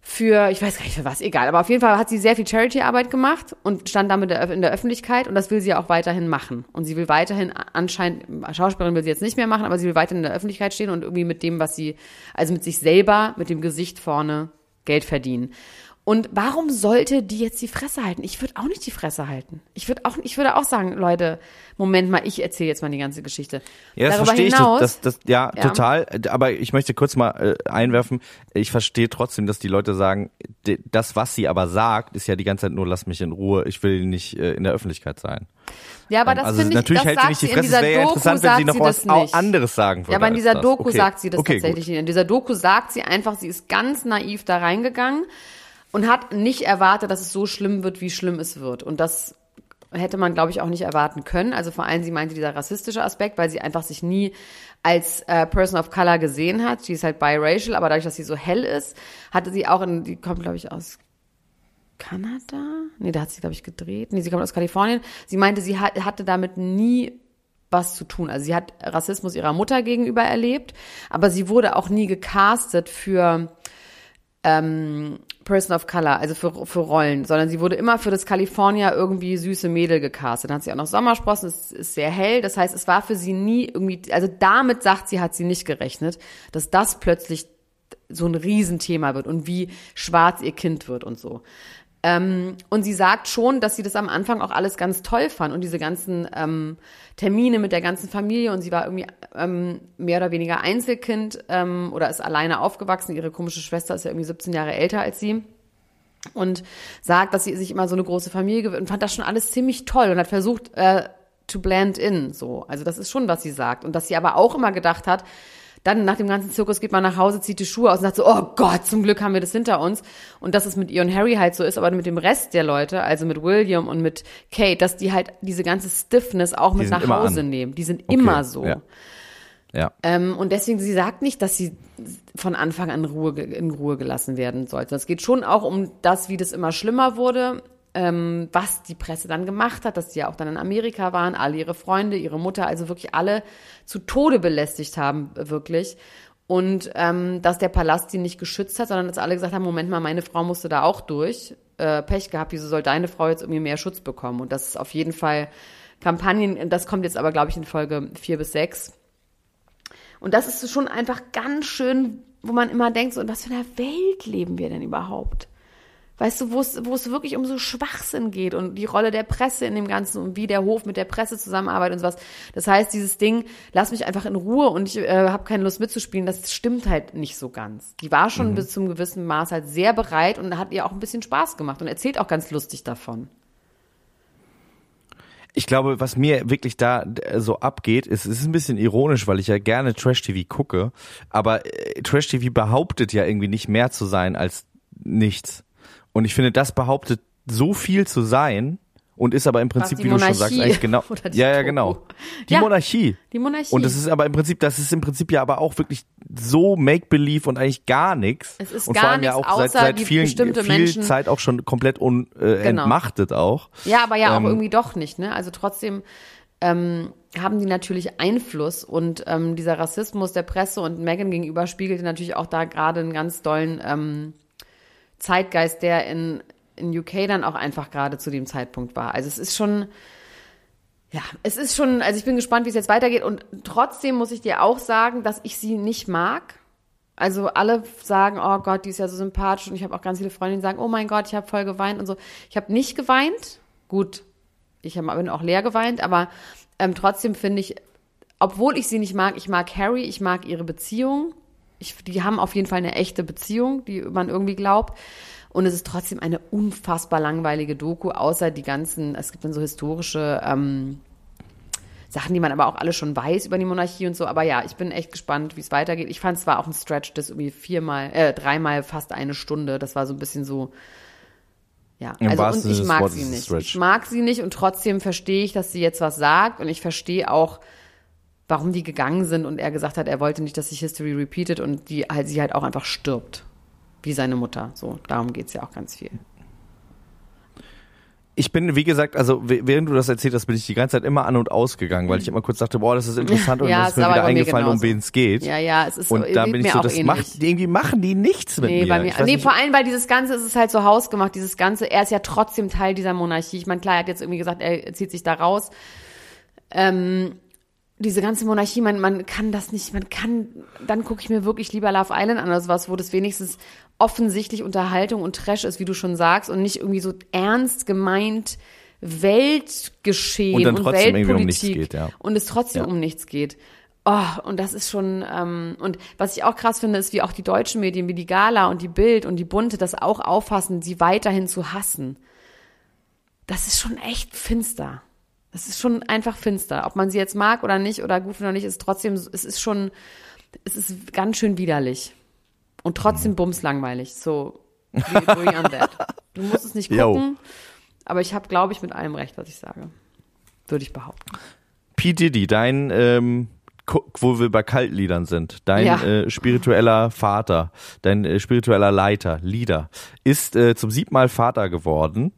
für, ich weiß gar nicht für was, egal. Aber auf jeden Fall hat sie sehr viel Charity-Arbeit gemacht und stand damit in der Öffentlichkeit. Und das will sie ja auch weiterhin machen. Und sie will weiterhin anscheinend, Schauspielerin will sie jetzt nicht mehr machen, aber sie will weiterhin in der Öffentlichkeit stehen und irgendwie mit dem, was sie, also mit sich selber, mit dem Gesicht vorne Geld verdienen. Und warum sollte die jetzt die Fresse halten? Ich würde auch nicht die Fresse halten. Ich würde auch, ich würde auch sagen, Leute, Moment mal, ich erzähle jetzt mal die ganze Geschichte. Ja, das verstehe ich. Das, das, ja, ja, total. Aber ich möchte kurz mal äh, einwerfen. Ich verstehe trotzdem, dass die Leute sagen, das, was sie aber sagt, ist ja die ganze Zeit nur, lass mich in Ruhe, ich will nicht äh, in der Öffentlichkeit sein. Ja, aber das also finde ich, das hält sagt sie nicht die Fresse. Es wäre ja interessant, wenn sie noch was anderes sagen würde. Ja, aber in dieser Doku okay. sagt sie das okay, tatsächlich gut. nicht. In dieser Doku sagt sie einfach, sie ist ganz naiv da reingegangen. Und hat nicht erwartet, dass es so schlimm wird, wie schlimm es wird. Und das hätte man, glaube ich, auch nicht erwarten können. Also vor allem, sie meinte dieser rassistische Aspekt, weil sie einfach sich nie als äh, Person of Color gesehen hat. Sie ist halt biracial, aber dadurch, dass sie so hell ist, hatte sie auch, in, die kommt, glaube ich, aus Kanada? Nee, da hat sie, glaube ich, gedreht. Nee, sie kommt aus Kalifornien. Sie meinte, sie hat, hatte damit nie was zu tun. Also sie hat Rassismus ihrer Mutter gegenüber erlebt, aber sie wurde auch nie gecastet für... Ähm, Person of Color, also für, für Rollen, sondern sie wurde immer für das California irgendwie süße Mädel gecastet. Dann hat sie auch noch Sommersprossen, es ist sehr hell, das heißt, es war für sie nie irgendwie, also damit sagt sie, hat sie nicht gerechnet, dass das plötzlich so ein Riesenthema wird und wie schwarz ihr Kind wird und so. Ähm, und sie sagt schon, dass sie das am Anfang auch alles ganz toll fand und diese ganzen ähm, Termine mit der ganzen Familie, und sie war irgendwie ähm, mehr oder weniger Einzelkind ähm, oder ist alleine aufgewachsen. Ihre komische Schwester ist ja irgendwie siebzehn Jahre älter als sie. Und sagt, dass sie sich immer so eine große Familie gewöhnt, und fand das schon alles ziemlich toll und hat versucht, äh, to blend in, so. Also das ist schon, was sie sagt. Und dass sie aber auch immer gedacht hat, dann nach dem ganzen Zirkus geht man nach Hause, zieht die Schuhe aus und sagt so, oh Gott, zum Glück haben wir das hinter uns. Und dass es mit ihr und Harry halt so ist, aber mit dem Rest der Leute, also mit William und mit Kate, dass die halt diese ganze Stiffness auch mit nach Hause nehmen. Die sind immer so. Ja. Ja. Ähm, und deswegen, sie sagt nicht, dass sie von Anfang an Ruhe, in Ruhe gelassen werden sollte. Es geht schon auch um das, wie das immer schlimmer wurde, ähm, was die Presse dann gemacht hat, dass die ja auch dann in Amerika waren, alle ihre Freunde, ihre Mutter, also wirklich alle zu Tode belästigt haben, wirklich. Und ähm, dass der Palast sie nicht geschützt hat, sondern dass alle gesagt haben, Moment mal, meine Frau musste da auch durch. Äh, Pech gehabt, wieso soll deine Frau jetzt irgendwie mehr Schutz bekommen? Und das ist auf jeden Fall Kampagnen, das kommt jetzt aber, glaube ich, in Folge vier bis sechs. Und das ist schon einfach ganz schön, wo man immer denkt, so, in was für einer Welt leben wir denn überhaupt? Weißt du, wo es, wo es wirklich um so Schwachsinn geht und die Rolle der Presse in dem Ganzen und wie der Hof mit der Presse zusammenarbeitet und sowas. Das heißt, dieses Ding, lass mich einfach in Ruhe und ich äh, habe keine Lust mitzuspielen, das stimmt halt nicht so ganz. Die war schon mhm. bis zum gewissen Maß halt sehr bereit und hat ihr auch ein bisschen Spaß gemacht und erzählt auch ganz lustig davon. Ich glaube, was mir wirklich da so abgeht, ist, es ist ein bisschen ironisch, weil ich ja gerne Trash-T V gucke, aber Trash-T V behauptet ja irgendwie nicht mehr zu sein als nichts. Und ich finde, das behauptet so viel zu sein und ist aber im Prinzip, wie Monarchie, du schon sagst, eigentlich genau. Ja, ja, genau. Die ja, Monarchie. Die Monarchie. Und das ist aber im Prinzip, das ist im Prinzip ja aber auch wirklich so Make-Believe und eigentlich gar nichts. Es ist und gar nichts, ja auch außer seit, seit die vielen, bestimmte viel Menschen. Zeit auch schon komplett un, äh, genau. entmachtet auch. Ja, aber ja ähm, auch irgendwie doch nicht, ne? Also trotzdem ähm, haben die natürlich Einfluss und ähm, dieser Rassismus der Presse und Meghan gegenüber spiegelte natürlich auch da gerade einen ganz dollen ähm, Zeitgeist, der in in U K dann auch einfach gerade zu dem Zeitpunkt war. Also es ist schon, ja, es ist schon, also ich bin gespannt, wie es jetzt weitergeht. Und trotzdem muss ich dir auch sagen, dass ich sie nicht mag. Also alle sagen, oh Gott, die ist ja so sympathisch. Und ich habe auch ganz viele Freundinnen, die sagen, oh mein Gott, ich habe voll geweint und so. Ich habe nicht geweint. Gut, ich hab, bin auch leer geweint. Aber ähm, trotzdem finde ich, obwohl ich sie nicht mag, ich mag Harry, ich mag ihre Beziehung. Ich, die haben auf jeden Fall eine echte Beziehung, die man irgendwie glaubt. Und es ist trotzdem eine unfassbar langweilige Doku, außer die ganzen, es gibt dann so historische ähm, Sachen, die man aber auch alle schon weiß über die Monarchie und so. Aber ja, ich bin echt gespannt, wie es weitergeht. Ich fand es zwar auch ein Stretch, das irgendwie viermal, äh, dreimal fast eine Stunde. Das war so ein bisschen so, ja. Im also und ich mag sie nicht. Ich mag sie nicht und trotzdem verstehe ich, dass sie jetzt was sagt. Und ich verstehe auch, warum die gegangen sind. Und er gesagt hat, er wollte nicht, dass sich History repeated und die, halt, sie halt auch einfach stirbt. Wie seine Mutter. So, darum geht es ja auch ganz viel. Ich bin, wie gesagt, also während du das erzählt hast, bin ich die ganze Zeit immer an und ausgegangen, weil ich immer kurz dachte, boah, das ist interessant und ja, das ist mir wieder eingefallen, um wen es geht. Ja, ja, es ist so. Und da bin ich so, das macht, irgendwie machen die nichts mit nee, mir. Bei mir nee, nicht. Vor allem, weil dieses Ganze, es ist halt so hausgemacht, dieses Ganze, er ist ja trotzdem Teil dieser Monarchie. Ich meine, klar, er hat jetzt irgendwie gesagt, er zieht sich da raus. Ähm, Diese ganze Monarchie, man, man kann das nicht, man kann, dann gucke ich mir wirklich lieber Love Island an oder sowas, wo das wenigstens offensichtlich Unterhaltung und Trash ist, wie du schon sagst, und nicht irgendwie so ernst gemeint Weltgeschehen und, dann und trotzdem Weltpolitik um nichts geht, ja. Und es trotzdem ja. um nichts geht. Oh, und das ist schon, ähm, und was ich auch krass finde, ist, wie auch die deutschen Medien, wie die Gala und die Bild und die Bunte das auch auffassen, sie weiterhin zu hassen. Das ist schon echt finster. Es ist schon einfach finster. Ob man sie jetzt mag oder nicht oder gut oder nicht, ist trotzdem, es ist schon, es ist ganz schön widerlich. Und trotzdem bumslangweilig. So, we agree on that. Du musst es nicht gucken, yo. Aber ich habe, glaube ich, mit allem recht, was ich sage. Würde ich behaupten. P. Diddy, dein, ähm, wo wir bei Kaltliedern sind, dein ja. äh, spiritueller Vater, dein äh, spiritueller Leiter, Leader, ist äh, zum siebten Mal Vater geworden.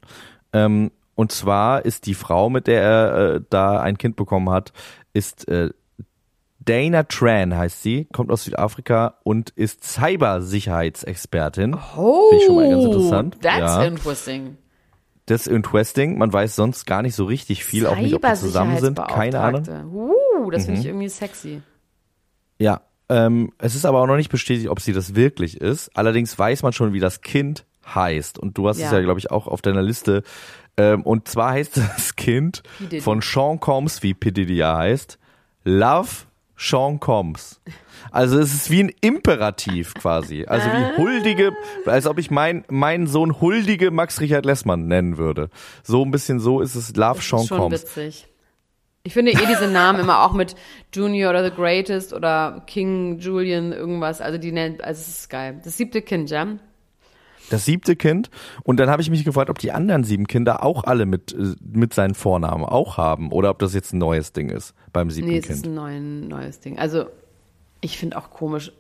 Ähm, Und zwar ist die Frau, mit der er äh, da ein Kind bekommen hat, ist äh, Dana Tran, heißt sie, kommt aus Südafrika und ist Cybersicherheitsexpertin. Oh, finde ich schon mal ganz interessant. That's ja. interesting. Das ist interesting. Man weiß sonst gar nicht so richtig viel, auch nicht, ob die zusammen sind. Keine Ahnung. Uh, das finde mhm. ich irgendwie sexy. Ja, ähm, es ist aber auch noch nicht bestätigt, ob sie das wirklich ist. Allerdings weiß man schon, wie das Kind heißt. Und du hast ja. es ja, glaube ich, auch auf deiner Liste. Ähm, und zwar heißt das Kind von Sean Combs, wie P. Diddy ja heißt, Love Sean Combs. Also es ist wie ein Imperativ quasi. Also wie huldige, als ob ich mein, meinen Sohn huldige Max-Richard-Lessmann nennen würde. So ein bisschen so ist es Love Sean Combs. Schon witzig. Ich finde eh diese Namen immer auch mit Junior oder The Greatest oder King Julian irgendwas. Also die nennen, also es ist geil. Das siebte Kind, ja? Das siebte Kind. Und dann habe ich mich gefragt, ob die anderen sieben Kinder auch alle mit, mit seinen Vornamen auch haben. Oder ob das jetzt ein neues Ding ist beim siebten nee, Kind. Nee, es ist ein neuen, neues Ding. Also ich finde auch komisch.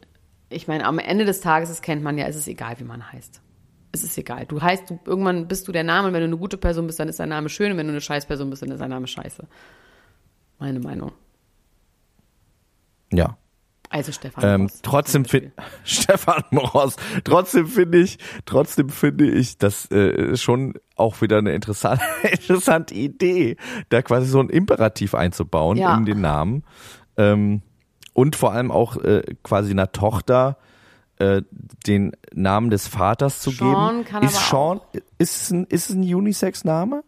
Ich meine, am Ende des Tages, das kennt man ja, es ist egal, wie man heißt. Es ist egal. Du heißt, du, irgendwann bist du der Name. Und wenn du eine gute Person bist, dann ist dein Name schön. Und wenn du eine scheiß Person bist, dann ist dein Name scheiße. Meine Meinung. Ja. Also Stefan ähm, Mross. Trotzdem finde Stefan Mross. Trotzdem finde ich, trotzdem finde ich, das äh, schon auch wieder eine interessante, interessante Idee, da quasi so ein Imperativ einzubauen ja. in den Namen ähm, und vor allem auch äh, quasi einer Tochter äh, den Namen des Vaters zu Sean geben. Kann ist Sean auch. Ist ein, ist es ein Unisex-Name?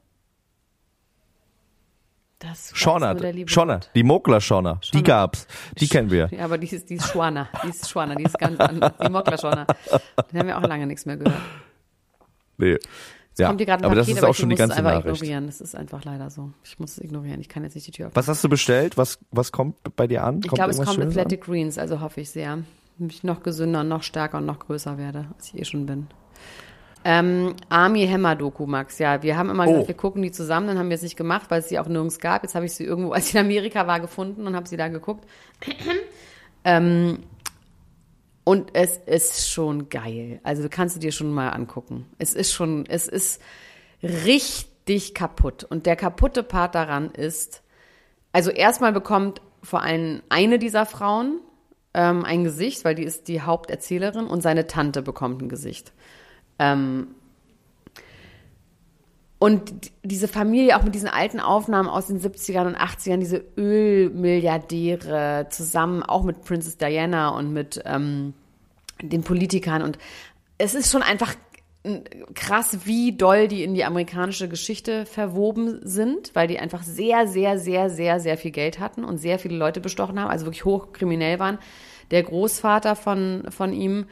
Das Shauna, Shauna, die Mokler-Shauna, die gab's, die kennen wir. Ja, aber die ist, die ist Shauna, die ist Shauna, die ist ganz anders, die Mokler-Shauna. Da haben wir auch lange nichts mehr gehört. Nee. Jetzt ja, kommt hier gerade ein aber Paket, das ist aber auch schon die ganze Nachricht. Ignorieren. Das ist einfach leider so. Ich muss es ignorieren, ich kann jetzt nicht die Tür öffnen. Was hast du bestellt? Was, was kommt bei dir an? Kommt ich glaube, es kommt Schönes Athletic an? Greens, also hoffe ich sehr, dass ich noch gesünder und noch stärker und noch größer werde, als ich eh schon bin. Ähm, Armie Hammer Doku, Max, ja, wir haben immer oh. gesagt, wir gucken die zusammen, dann haben wir es nicht gemacht, weil es sie auch nirgends gab, jetzt habe ich sie irgendwo, als ich in Amerika war, gefunden und habe sie da geguckt ähm, und es ist schon geil, also du kannst du dir schon mal angucken, es ist schon, es ist richtig kaputt und der kaputte Part daran ist, also erstmal bekommt vor allem eine dieser Frauen ähm, ein Gesicht, weil die ist die Haupterzählerin und seine Tante bekommt ein Gesicht. Ähm, und d- diese Familie, auch mit diesen alten Aufnahmen aus den siebzigern und achtzigern, diese Ölmilliardäre zusammen, auch mit Princess Diana und mit ähm, den Politikern. Und es ist schon einfach krass, wie doll die in die amerikanische Geschichte verwoben sind, weil die einfach sehr, sehr, sehr, sehr, sehr viel Geld hatten und sehr viele Leute bestochen haben, also wirklich hochkriminell waren. Der Großvater von, von ihm,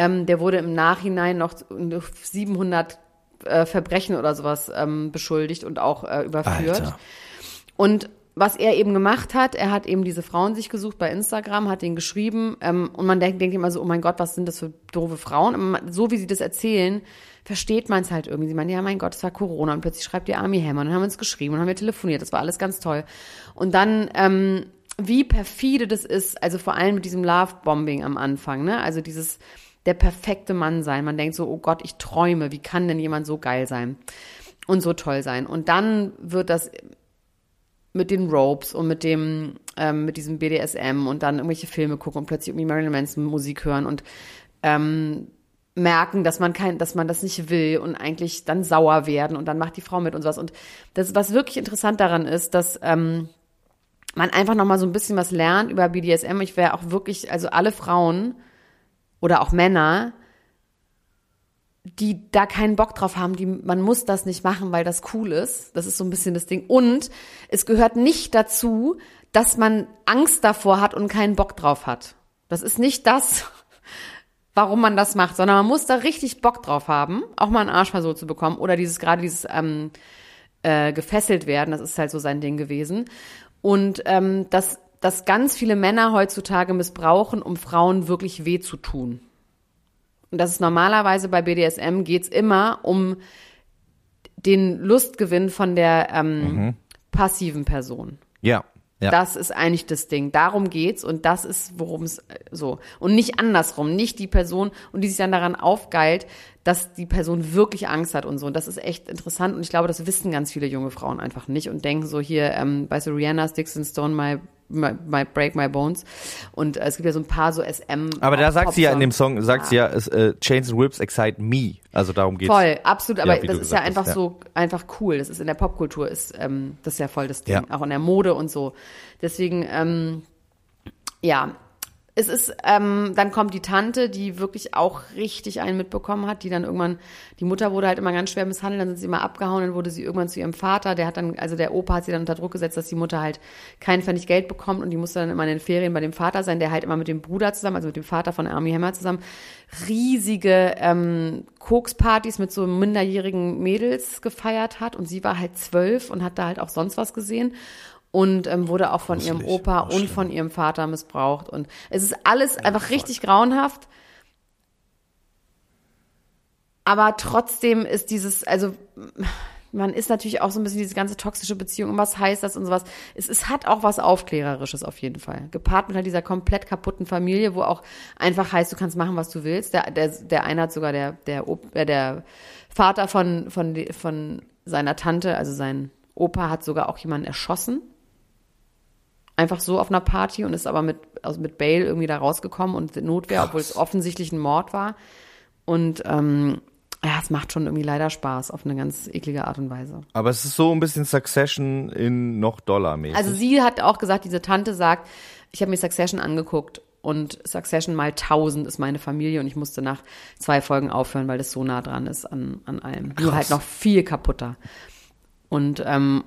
Ähm, der wurde im Nachhinein noch siebenhundert äh, Verbrechen oder sowas ähm, beschuldigt und auch äh, überführt. Alter. Und was er eben gemacht hat, er hat eben diese Frauen sich gesucht bei Instagram, hat denen geschrieben ähm, und man denkt, denkt immer so, oh mein Gott, was sind das für doofe Frauen? Und man, so wie sie das erzählen, versteht man es halt irgendwie. Sie meinen, ja mein Gott, es war Corona und plötzlich schreibt ihr Armie Hammer und dann haben wir uns geschrieben und haben wir telefoniert, das war alles ganz toll. Und dann... Ähm, wie perfide das ist, also vor allem mit diesem Love-Bombing am Anfang, ne? Also dieses, der perfekte Mann sein. Man denkt so, oh Gott, ich träume, wie kann denn jemand so geil sein und so toll sein? Und dann wird das mit den Ropes und mit dem, ähm, mit diesem B D S M und dann irgendwelche Filme gucken und plötzlich irgendwie Marilyn Manson Musik hören und ähm, merken, dass man kein, dass man das nicht will und eigentlich dann sauer werden und dann macht die Frau mit und sowas. Und das, was wirklich interessant daran ist, dass ähm, man einfach nochmal so ein bisschen was lernt über B D S M. Ich wäre auch wirklich, also alle Frauen oder auch Männer, die da keinen Bock drauf haben, die, man muss das nicht machen, weil das cool ist. Das ist so ein bisschen das Ding. Und es gehört nicht dazu, dass man Angst davor hat und keinen Bock drauf hat. Das ist nicht das, warum man das macht, sondern man muss da richtig Bock drauf haben, auch mal einen Arsch mal so zu bekommen oder dieses, gerade dieses ähm, äh, gefesselt werden, das ist halt so sein Ding gewesen. Und ähm, dass, dass ganz viele Männer heutzutage missbrauchen, um Frauen wirklich weh zu tun. Und das ist normalerweise bei B D S M geht's immer um den Lustgewinn von der ähm, mhm. passiven Person. Ja, ja. Das ist eigentlich das Ding. Darum geht's und das ist, worum es so. Und nicht andersrum, nicht die Person, und die sich dann daran aufgeilt, dass die Person wirklich Angst hat und so. Und das ist echt interessant und ich glaube, das wissen ganz viele junge Frauen einfach nicht und denken so hier, ähm, weißt du, Rihanna, Sticks and Stone, my, my, my Break My Bones. Und äh, es gibt ja so ein paar so S M. Aber da sagt sie ja in dem Song, sagt ja. sie ja, es, äh, Chains and Whips excite me. Also darum geht's. Voll, absolut. Aber ja, das ist ja einfach hast, so, ja. einfach cool. Das ist in der Popkultur, ist ähm, das ist ja voll das Ding. Ja. Auch in der Mode und so. Deswegen, ähm, ja, es ist, ähm, dann kommt die Tante, die wirklich auch richtig einen mitbekommen hat, die dann irgendwann, die Mutter wurde halt immer ganz schwer misshandelt, dann sind sie immer abgehauen, dann wurde sie irgendwann zu ihrem Vater, der hat dann, also der Opa hat sie dann unter Druck gesetzt, dass die Mutter halt keinen Pfennig Geld bekommt und die musste dann immer in den Ferien bei dem Vater sein, der halt immer mit dem Bruder zusammen, also mit dem Vater von Armie Hammer zusammen, riesige ähm, Kokspartys mit so minderjährigen Mädels gefeiert hat und sie war halt zwölf und hat da halt auch sonst was gesehen. Und ähm, wurde auch von ihrem Opa und von ihrem Vater missbraucht. Und es ist alles einfach richtig grauenhaft. Aber trotzdem ist dieses, also man ist natürlich auch so ein bisschen diese ganze toxische Beziehung. Und was heißt das und sowas? Es, es hat auch was Aufklärerisches auf jeden Fall. Gepaart mit halt dieser komplett kaputten Familie, wo auch einfach heißt, du kannst machen, was du willst. Der, der, der eine hat sogar der, der, der, der Vater von, von, von seiner Tante, also sein Opa hat sogar auch jemanden erschossen. Einfach so auf einer Party und ist aber mit, also mit Bail irgendwie da rausgekommen und Notwehr, obwohl es offensichtlich ein Mord war. Und ähm, ja, es macht schon irgendwie leider Spaß auf eine ganz eklige Art und Weise. Aber es ist so ein bisschen Succession in noch dollarmäßig. Also sie hat auch gesagt, diese Tante sagt, ich habe mir Succession angeguckt und Succession mal tausend ist meine Familie und ich musste nach zwei Folgen aufhören, weil das so nah dran ist an, an allem. Nur halt noch viel kaputter. Und ähm,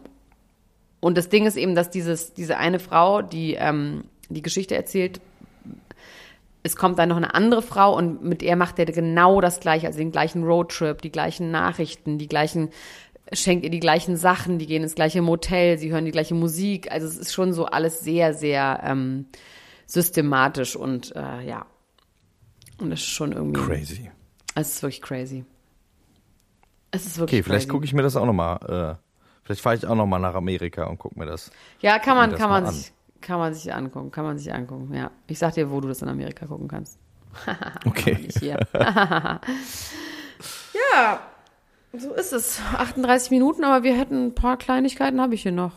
und das Ding ist eben, dass dieses diese eine Frau, die ähm, die Geschichte erzählt, es kommt dann noch eine andere Frau und mit ihr macht er genau das Gleiche, also den gleichen Roadtrip, die gleichen Nachrichten, die gleichen, schenkt ihr die gleichen Sachen, die gehen ins gleiche Motel, sie hören die gleiche Musik, also es ist schon so alles sehr, sehr ähm, systematisch und äh, ja, und es ist schon irgendwie crazy. Es ist wirklich crazy. Es ist wirklich okay, vielleicht gucke ich mir das auch nochmal äh, Vielleicht fahre ich auch nochmal nach Amerika und gucke mir das. Ja, kann man, kann man sich, kann man sich angucken, kann man sich angucken, ja. Ich sag dir, wo du das in Amerika gucken kannst. Okay. Nicht hier. Ja, so ist es. achtunddreißig Minuten, aber wir hätten ein paar Kleinigkeiten, habe ich hier noch.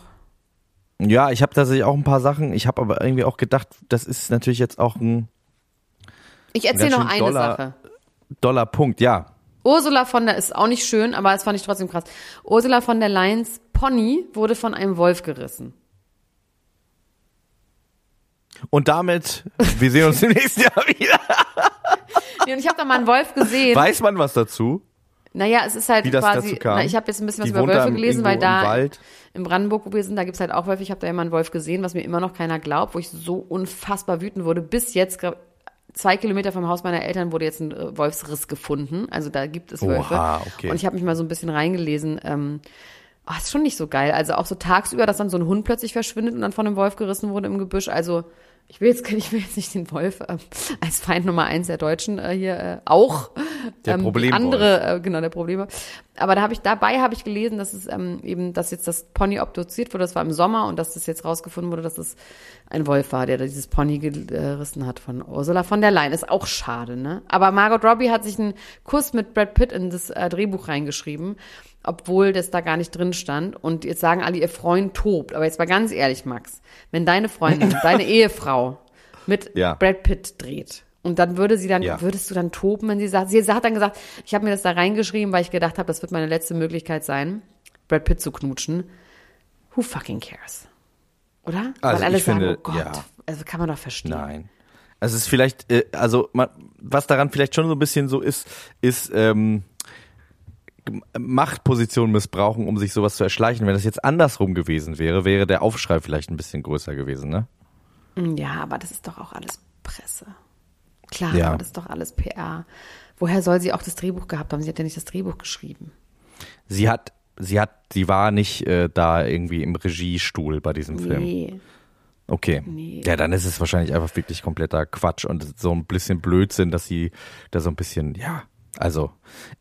Ja, ich habe tatsächlich auch ein paar Sachen. Ich habe aber irgendwie auch gedacht, das ist natürlich jetzt auch ein. Ich erzähle noch eine Dollar, Sache. Dollar Punkt, ja. Ursula von der, ist auch nicht schön, aber das fand ich trotzdem krass. Ursula von der Leyen's Pony wurde von einem Wolf gerissen. Und damit, wir sehen uns im nächsten Jahr wieder. Nee, und ich habe da mal einen Wolf gesehen. Weiß man was dazu? Naja, es ist halt wie quasi, na, ich habe jetzt ein bisschen was die über Wölfe gelesen, weil da im Wald. In Brandenburg gewesen, da gibt's halt auch Wölfe. Ich habe da immer einen Wolf gesehen, was mir immer noch keiner glaubt, wo ich so unfassbar wütend wurde. Bis jetzt Zwei Kilometer vom Haus meiner Eltern wurde jetzt ein Wolfsriss gefunden. Also da gibt es Wölfe. Oha, okay. Und ich habe mich mal so ein bisschen reingelesen. Ähm, oh, ist schon nicht so geil. Also auch so tagsüber, dass dann so ein Hund plötzlich verschwindet und dann von einem Wolf gerissen wurde im Gebüsch. Also ich will jetzt, ich will jetzt nicht den Wolf äh, als Feind Nummer eins der Deutschen äh, hier äh, auch. Der ähm, Problemwolf. Andere, äh, genau, der Probleme. Aber da hab ich, dabei habe ich gelesen, dass es ähm, eben, dass jetzt das Pony obduziert wurde. Das war im Sommer und dass das jetzt rausgefunden wurde, dass es ein Wolf war, der dieses Pony gerissen hat von Ursula von der Leyen. Ist auch schade, ne? Aber Margot Robbie hat sich einen Kuss mit Brad Pitt in das äh, Drehbuch reingeschrieben, obwohl das da gar nicht drin stand. Und jetzt sagen alle, ihr Freund tobt. Aber jetzt mal ganz ehrlich, Max, wenn deine Freundin, deine Ehefrau mit ja. Brad Pitt dreht, und dann würde sie dann, ja. würdest du dann toben, wenn sie sagt, sie hat dann gesagt, ich habe mir das da reingeschrieben, weil ich gedacht habe, das wird meine letzte Möglichkeit sein, Brad Pitt zu knutschen. Who fucking cares? Oder? Also weil alle ich sagen, finde, oh Gott, ja. Also kann man doch verstehen. Nein. Also es ist vielleicht, äh, also man, was daran vielleicht schon so ein bisschen so ist, ist, ähm, Machtposition missbrauchen, um sich sowas zu erschleichen. Wenn das jetzt andersrum gewesen wäre, wäre der Aufschrei vielleicht ein bisschen größer gewesen, ne? Ja, aber das ist doch auch alles Presse. Klar, ja. Aber das ist doch alles P R. Woher soll sie auch das Drehbuch gehabt haben? Sie hat ja nicht das Drehbuch geschrieben. Sie hat, sie hat, sie war nicht äh, da irgendwie im Regiestuhl bei diesem Film. Nee. Okay. Nee. Ja, dann ist es wahrscheinlich einfach wirklich kompletter Quatsch und so ein bisschen Blödsinn, dass sie da so ein bisschen, ja. Also,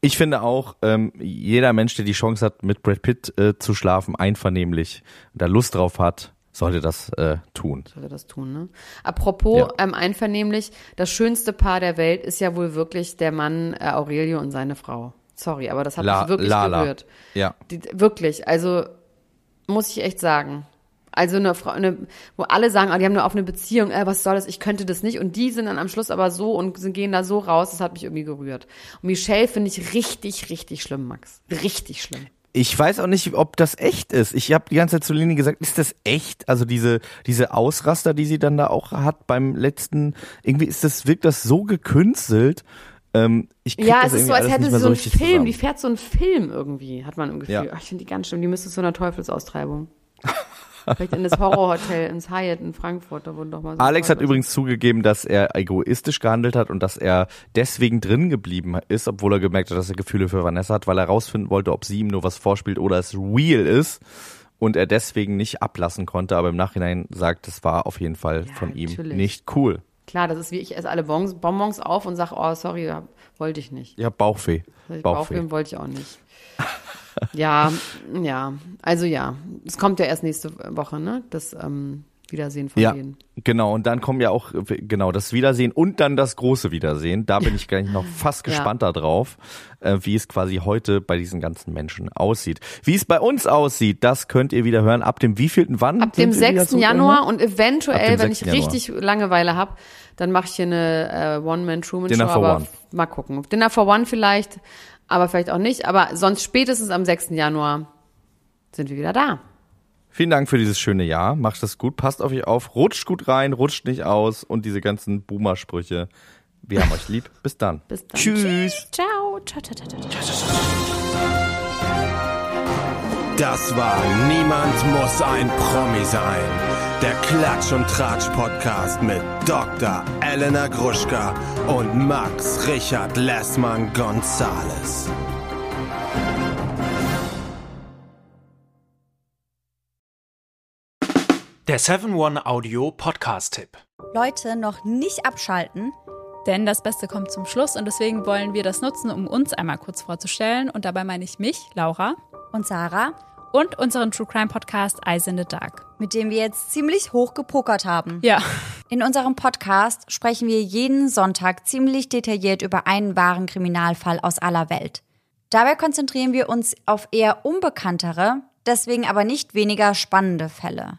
ich finde auch, ähm, jeder Mensch, der die Chance hat, mit Brad Pitt äh, zu schlafen, einvernehmlich, da Lust drauf hat, sollte das äh, tun. Sollte das tun, ne? Apropos ja. ähm, einvernehmlich, das schönste Paar der Welt ist ja wohl wirklich der Mann äh, Aurelio und seine Frau. Sorry, aber das hat La, mich wirklich Lala. Berührt. Ja. Die, wirklich, also muss ich echt sagen. Also eine Frau, eine, wo alle sagen, oh, die haben eine offene Beziehung, äh, was soll das, ich könnte das nicht. Und die sind dann am Schluss aber so und gehen da so raus, das hat mich irgendwie gerührt. Und Michelle finde ich richtig, richtig schlimm, Max. Richtig schlimm. Ich weiß auch nicht, ob das echt ist. Ich habe die ganze Zeit zu Leni gesagt, ist das echt? Also diese diese Ausraster, die sie dann da auch hat beim letzten, irgendwie ist das, wirkt das so gekünstelt. Ähm, ich krieg ja, es das ist so, als hätte sie so einen Film, zusammen. Die fährt so einen Film irgendwie, hat man im Gefühl. Ja. Oh, ich finde die ganz schlimm, die müsste zu einer Teufelsaustreibung. Vielleicht in das Horrorhotel, ins Hyatt in Frankfurt, da wurden doch mal so. Alex hat übrigens zugegeben, dass er egoistisch gehandelt hat und dass er deswegen drin geblieben ist, obwohl er gemerkt hat, dass er Gefühle für Vanessa hat, weil er rausfinden wollte, ob sie ihm nur was vorspielt oder es real ist und er deswegen nicht ablassen konnte, aber im Nachhinein sagt, das war auf jeden Fall ja, von ihm natürlich. Nicht cool. Klar, das ist wie ich esse alle Bonbons auf und sage, oh sorry, wollte ich nicht. Ja, Bauchfee. Bauchfee, Bauchfee wollte ich auch nicht. Ja, ja, also ja, es kommt ja erst nächste Woche, ne, das ähm, Wiedersehen von ja, denen. Genau, und dann kommen ja auch, genau, das Wiedersehen und dann das große Wiedersehen, da bin ich gleich noch fast gespannt ja. darauf, äh, wie es quasi heute bei diesen ganzen Menschen aussieht. Wie es bei uns aussieht, das könnt ihr wieder hören, ab dem wievielten wann? Ab dem sechsten Januar und eventuell, wenn ich richtig Langeweile habe, dann mache ich hier eine äh, One-Man-Truman-Show, aber one. Mal gucken. Dinner for One vielleicht. Aber vielleicht auch nicht. Aber sonst spätestens am sechsten Januar sind wir wieder da. Vielen Dank für dieses schöne Jahr. Macht es gut, passt auf euch auf, rutscht gut rein, rutscht nicht aus und diese ganzen Boomer-Sprüche. Wir haben euch lieb. Bis dann. Bis dann. Tschüss. Tschüss. Ciao. Ciao, ciao, ciao, ciao. Das war Niemand muss ein Promi sein. Der Klatsch- und Tratsch-Podcast mit Doktor Elena Gruschka und Max-Richard-Lessmann-Gonzalez. Der sieben One Audio Podcast-Tipp. Leute, noch nicht abschalten. Denn das Beste kommt zum Schluss und deswegen wollen wir das nutzen, um uns einmal kurz vorzustellen. Und dabei meine ich mich, Laura. Und Sarah. Und unseren True-Crime-Podcast Eyes in the Dark. Mit dem wir jetzt ziemlich hoch gepokert haben. Ja. In unserem Podcast sprechen wir jeden Sonntag ziemlich detailliert über einen wahren Kriminalfall aus aller Welt. Dabei konzentrieren wir uns auf eher unbekanntere, deswegen aber nicht weniger spannende Fälle.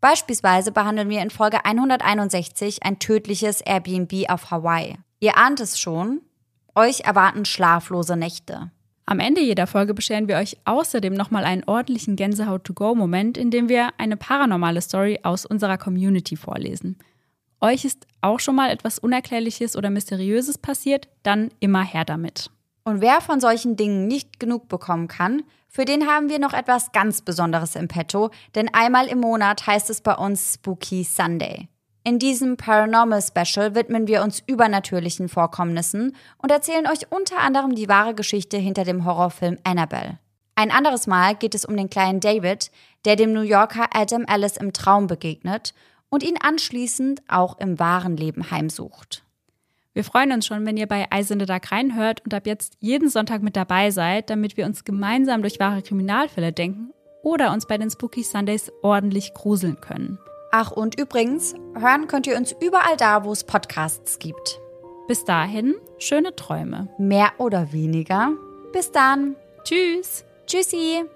Beispielsweise behandeln wir in Folge hunderteinundsechzig ein tödliches Airbnb auf Hawaii. Ihr ahnt es schon, euch erwarten schlaflose Nächte. Am Ende jeder Folge bescheren wir euch außerdem nochmal einen ordentlichen Gänsehaut-to-go-Moment, in dem wir eine paranormale Story aus unserer Community vorlesen. Euch ist auch schon mal etwas Unerklärliches oder Mysteriöses passiert? Dann immer her damit. Und wer von solchen Dingen nicht genug bekommen kann, für den haben wir noch etwas ganz Besonderes im Petto, denn einmal im Monat heißt es bei uns Spooky Sunday. In diesem Paranormal Special widmen wir uns übernatürlichen Vorkommnissen und erzählen euch unter anderem die wahre Geschichte hinter dem Horrorfilm Annabelle. Ein anderes Mal geht es um den kleinen David, der dem New Yorker Adam Ellis im Traum begegnet und ihn anschließend auch im wahren Leben heimsucht. Wir freuen uns schon, wenn ihr bei Eyes in the Dark reinhört und ab jetzt jeden Sonntag mit dabei seid, damit wir uns gemeinsam durch wahre Kriminalfälle denken oder uns bei den Spooky Sundays ordentlich gruseln können. Ach, und übrigens, hören könnt ihr uns überall da, wo es Podcasts gibt. Bis dahin, schöne Träume. Mehr oder weniger. Bis dann. Tschüss. Tschüssi.